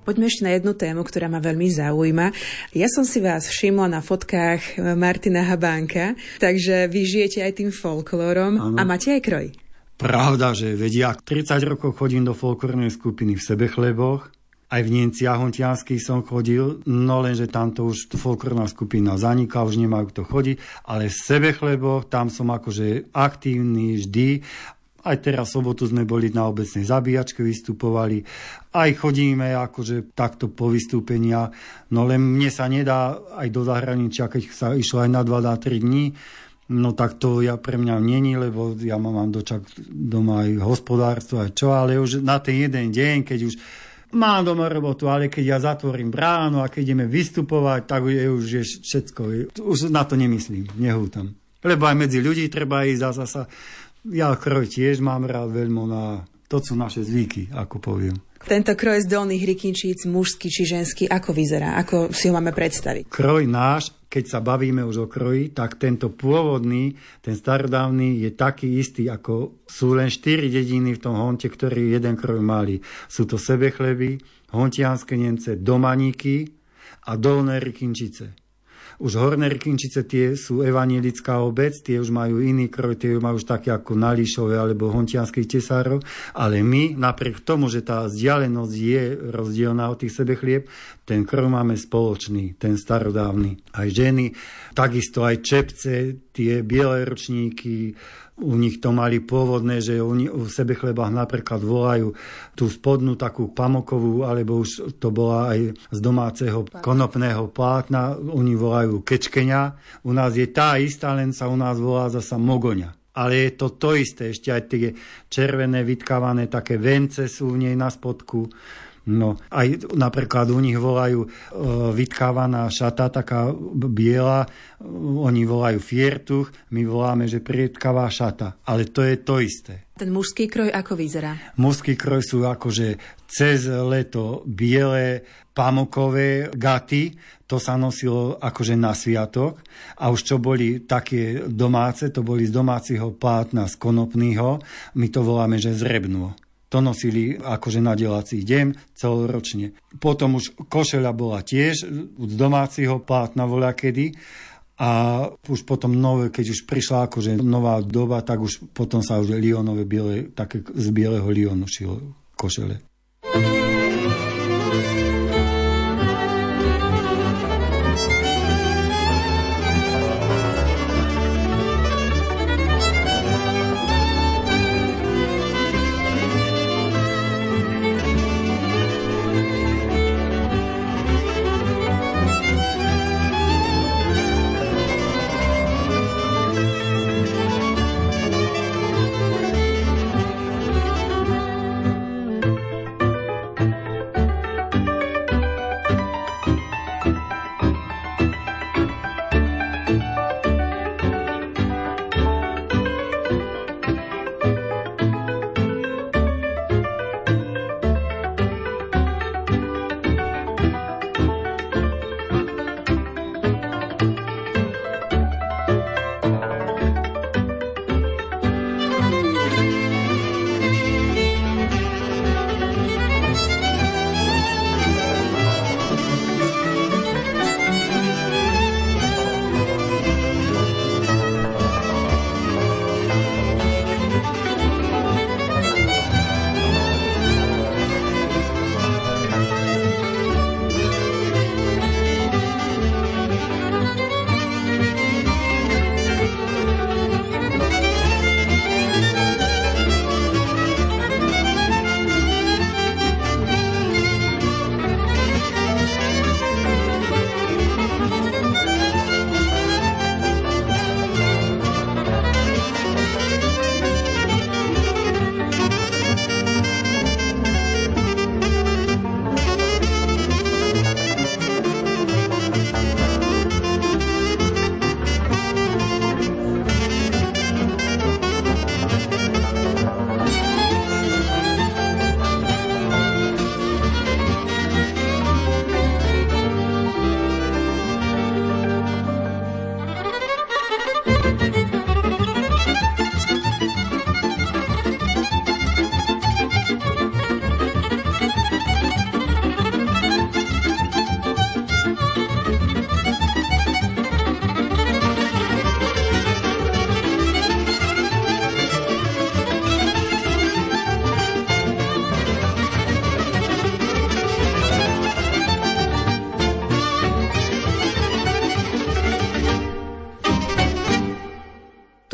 Poďme ešte na jednu tému, ktorá ma veľmi zaujíma. Ja som si vás všimla na fotkách Martina Habánka, takže vy žijete aj tým folklórom. Ano. A máte aj kroj. Pravda, že vedia, tridsať rokov chodím do folklórnej skupiny v Sebehleboch, aj v Nenciach hontianskych som chodil, no lenže tamto už folklórna skupina zaniká, už nemajú kto chodiť, ale v Sebehleboch tam som akože aktívny vždy. Aj teraz sobotu sme boli na obecnej zabíjačke, vystupovali. Aj chodíme akože takto po vystúpenia. No len mne sa nedá aj do zahraničia, keď sa išlo aj na dva na tri dní. No tak to ja, pre mňa není, lebo ja mám dočak doma aj hospodárstvo, aj čo. Ale už na ten jeden deň, keď už mám doma robotu, ale keď ja zatvorím bránu a keď ideme vystupovať, tak je už je všetko. Už na to nemyslím, nehútam. Lebo aj medzi ľudí treba ísť a zasa. Ja kroj tiež mám rád veľmi na... To sú naše zvyky, ako poviem. Tento kroj z Dolných Rykynčíc, mužský či ženský, ako vyzerá? Ako si ho máme predstaviť? Kroj náš, keď sa bavíme už o kroji, tak tento pôvodný, ten starodávny je taký istý, ako sú len štyri dediny v tom Honte, ktorí jeden kroj mali. Sú to Sebechleby, Hontianske Nemce, Domaníky a Dolné Rykynčice. Už Horné Rykynčice, tie sú evanielická obec, tie už majú iný kroj, tie majú už také ako Nališove alebo Hontianských Tesárov, ale my, napriek tomu, že tá vzdialenosť je rozdielná od tých Sebechlieb, ten kroj máme spoločný, ten starodávny. Aj ženy, takisto aj čepce, tie biele ručníky, u nich to mali pôvodné, že oni v Sebechlebách napríklad volajú tú spodnú takú pamokovú, alebo už to bola aj z domáceho konopného plátna, oni volajú kečkeňa. U nás je tá istá, len sa u nás volá zasa mogoňa. Ale je to to isté, ešte aj tie červené, vytkávané také vence sú v nej na spodku. No, aj napríklad u nich volajú e, vytkávaná šata, taká biela, oni volajú fiertuch, my voláme, že prietkavá šata, ale to je to isté. Ten mužský kroj ako vyzerá? Mužský kroj sú akože cez leto biele pamokové gaty, to sa nosilo akože na sviatok, a už čo boli také domáce, to boli z domáceho plátna, z konopného, my to voláme, že zrebnú. To nosili akože na delací deň celoročne. Potom už košeľa bola tiež z domáceho plátna voľakedy, a už potom nové, keď už prišla akože nová doba, tak už potom sa už lionové biele, také z bieleho lionu šilo košele.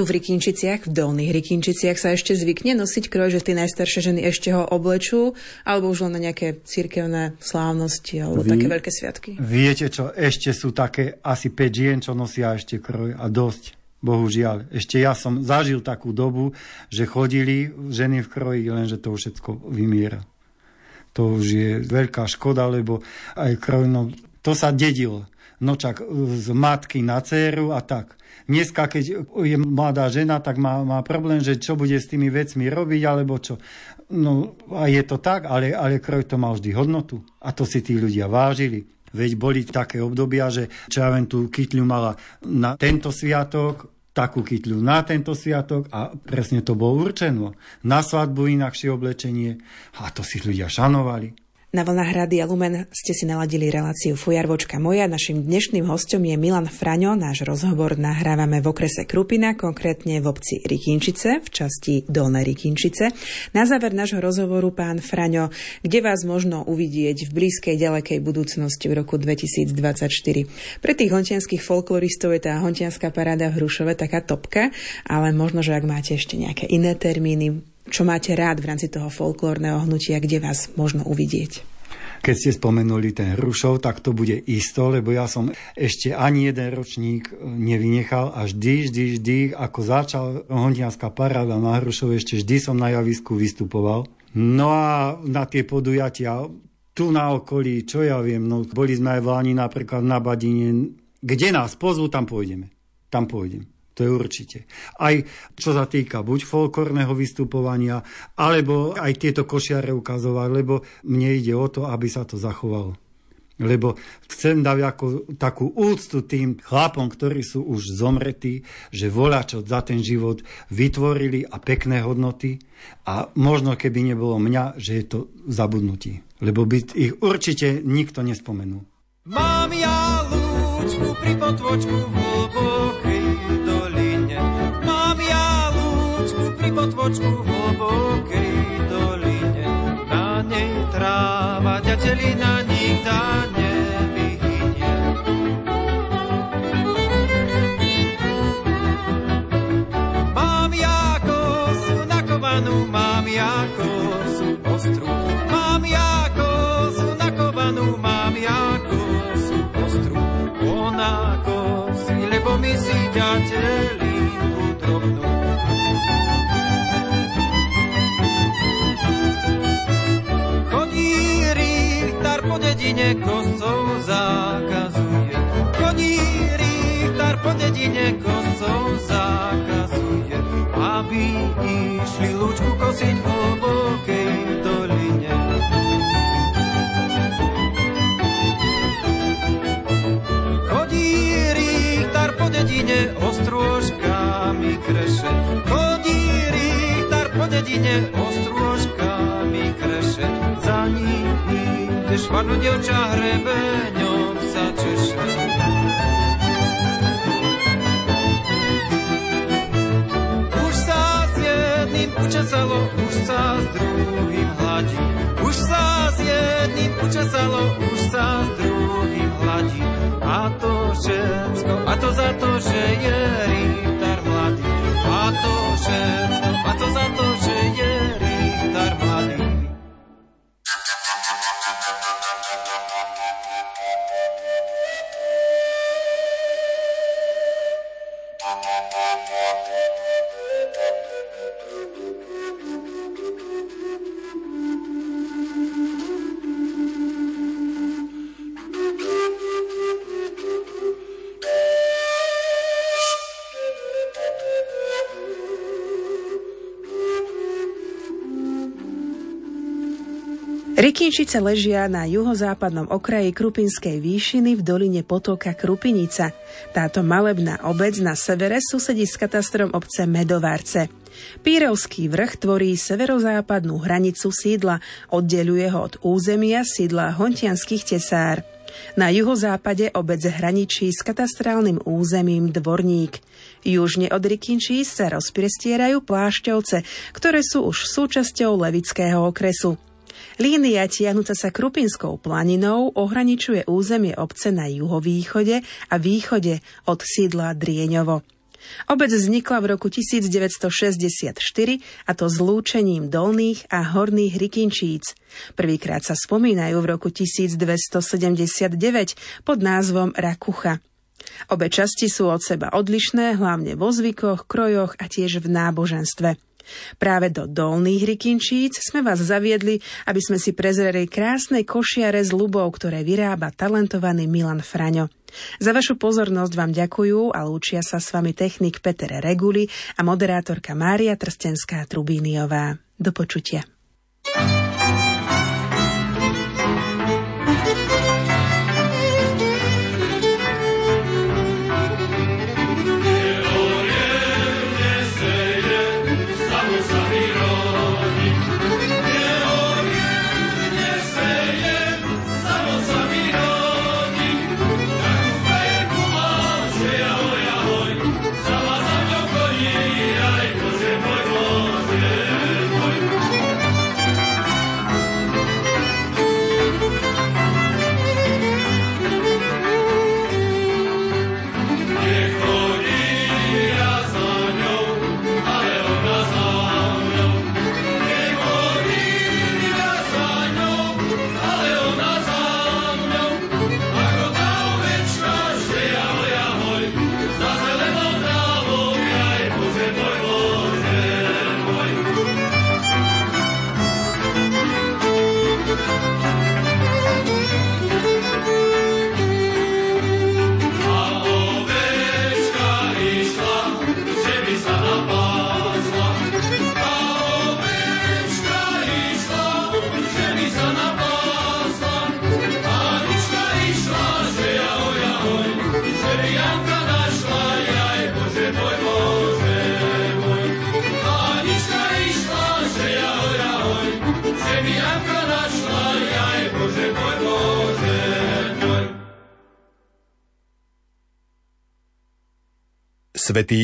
V Rykynčiciach, v Dolných Rykynčiciach sa ešte zvykne nosiť kroj, že tie najstaršie ženy ešte ho oblečú, alebo už len na nejaké cirkevné slávnosti alebo Vy, také veľké sviatky? Viete čo, ešte sú také asi päť žien, čo nosia ešte kroj, a dosť. Bohužiaľ. Ešte ja som zažil takú dobu, že chodili ženy v kroji, lenže to už všetko vymiera. To už je veľká škoda, lebo aj kroj, no, to sa dedilo. nočak z matky na dceru a tak. Dneska, keď je mladá žena, tak má, má problém, že čo bude s tými vecmi robiť, alebo čo. No a je to tak, ale, ale kroj to má vždy hodnotu. A to si tí ľudia vážili. Veď boli také obdobia, že čo ja viem, tú kytľu mala na tento sviatok, takú kytľu na tento sviatok a presne to bolo určeno. Na svadbu inakšie oblečenie a to si ľudia šanovali. Na vlnách Hrády a Lumen ste si naladili reláciu Fujaročka moja. Našim dnešným hostom je Milan Fraňo. Náš rozhovor nahrávame v okrese Krupina, konkrétne v obci Rykynčice, v časti Dolné Rykynčice. Na záver nášho rozhovoru, pán Fraňo, kde vás možno uvidieť v blízkej, ďalekej budúcnosti v roku dvetisícdvadsaťštyri? Pre tých hontianských folkloristov je tá hontianská paráda v Hrušove taká topka, ale možno, že ak máte ešte nejaké iné termíny, čo máte rád v rámci toho folklórneho hnutia, kde vás možno uvidieť? Keď ste spomenuli ten Hrušov, tak to bude isto, lebo ja som ešte ani jeden ročník nevynechal a vždy, vždy, vždy, ako začal hontianská paráda na Hrušov, ešte vždy som na javisku vystupoval. No a na tie podujatia tu na okolí, čo ja viem, no boli sme aj v Lani napríklad na Badíne, kde nás pozvú, tam pôjdeme, tam pôjdem. To je určite. Aj čo sa týka buď folklórneho vystupovania, alebo aj tieto košiare ukazovať, lebo mne ide o to, aby sa to zachovalo. Lebo chcem dať ako takú úctu tým chlapom, ktorí sú už zomretí, že voľačo za ten život vytvorili a pekné hodnoty a možno keby nebolo mňa, že je to zabudnutí. Lebo by ich určite nikto nespomenul. Mám ja lúčku pri potvočku v hlbokej doline. Mám ja lúčku pri potvočku v hlbokej doline. Na nej tráva ďatelina nikda nevyhynie. Mám ja kosu nakovanú, mám ja kosu ostru. Mám ja kosu nakovanú, mám ja kosu ostru. Ona kosi, lebo my si ďatelinku drobnú. Chodí richtár po dedine, kosou zakazuje. Chodí richtár po dedine, kosou zakazuje. Aby išli lúčku kosiť v hlbokej doline. Dedine ostrôžkami kreše. Chodí richtár po dedine ostrôžkami kreše. Za ním ide švarno dievča, hrebeňom sa češe. Už sa s jedným učesalo, už sa s druhým hladí. Už sa s jedným učesalo, už sa s druhým hladí. A to všetko, a to za to, že je richtár mladý. A to všetko, a to za to, že je richtár mladý. Rykynčice ležia na juhozápadnom okraji Krupinskej výšiny v doline potoka Krupinica. Táto malebná obec na severe susedí s katastrom obce Medovárce. Pírovský vrch tvorí severozápadnú hranicu sídla, oddeľuje ho od územia sídla hontianskych Tesár. Na juhozápade obec hraničí s katastrálnym územím Dvorník. Južne od Rykynčíc sa rozprestierajú Plášťovce, ktoré sú už súčasťou Levického okresu. Línia tiahnuca sa Krupinskou planinou ohraničuje územie obce na juhovýchode a východe od sídla Drieňovo. Obec vznikla v roku devätnásťstošesťdesiatštyri, a to zlúčením dolných a horných Rykynčíc. Prvýkrát sa spomínajú v roku tisícdvestosedemdesiatdeväť pod názvom Rakucha. Obe časti sú od seba odlišné, hlavne vo zvykoch, krojoch a tiež v náboženstve. Práve do Dolných Rykynčíc sme vás zaviedli, aby sme si prezreli krásne košiare z ľubov, ktoré vyrába talentovaný Milan Fraňo. Za vašu pozornosť vám ďakujú a lúčia sa s vami technik Peter Reguly a moderátorka Mária Trstenská Trubíniová. Do počutia. Svetý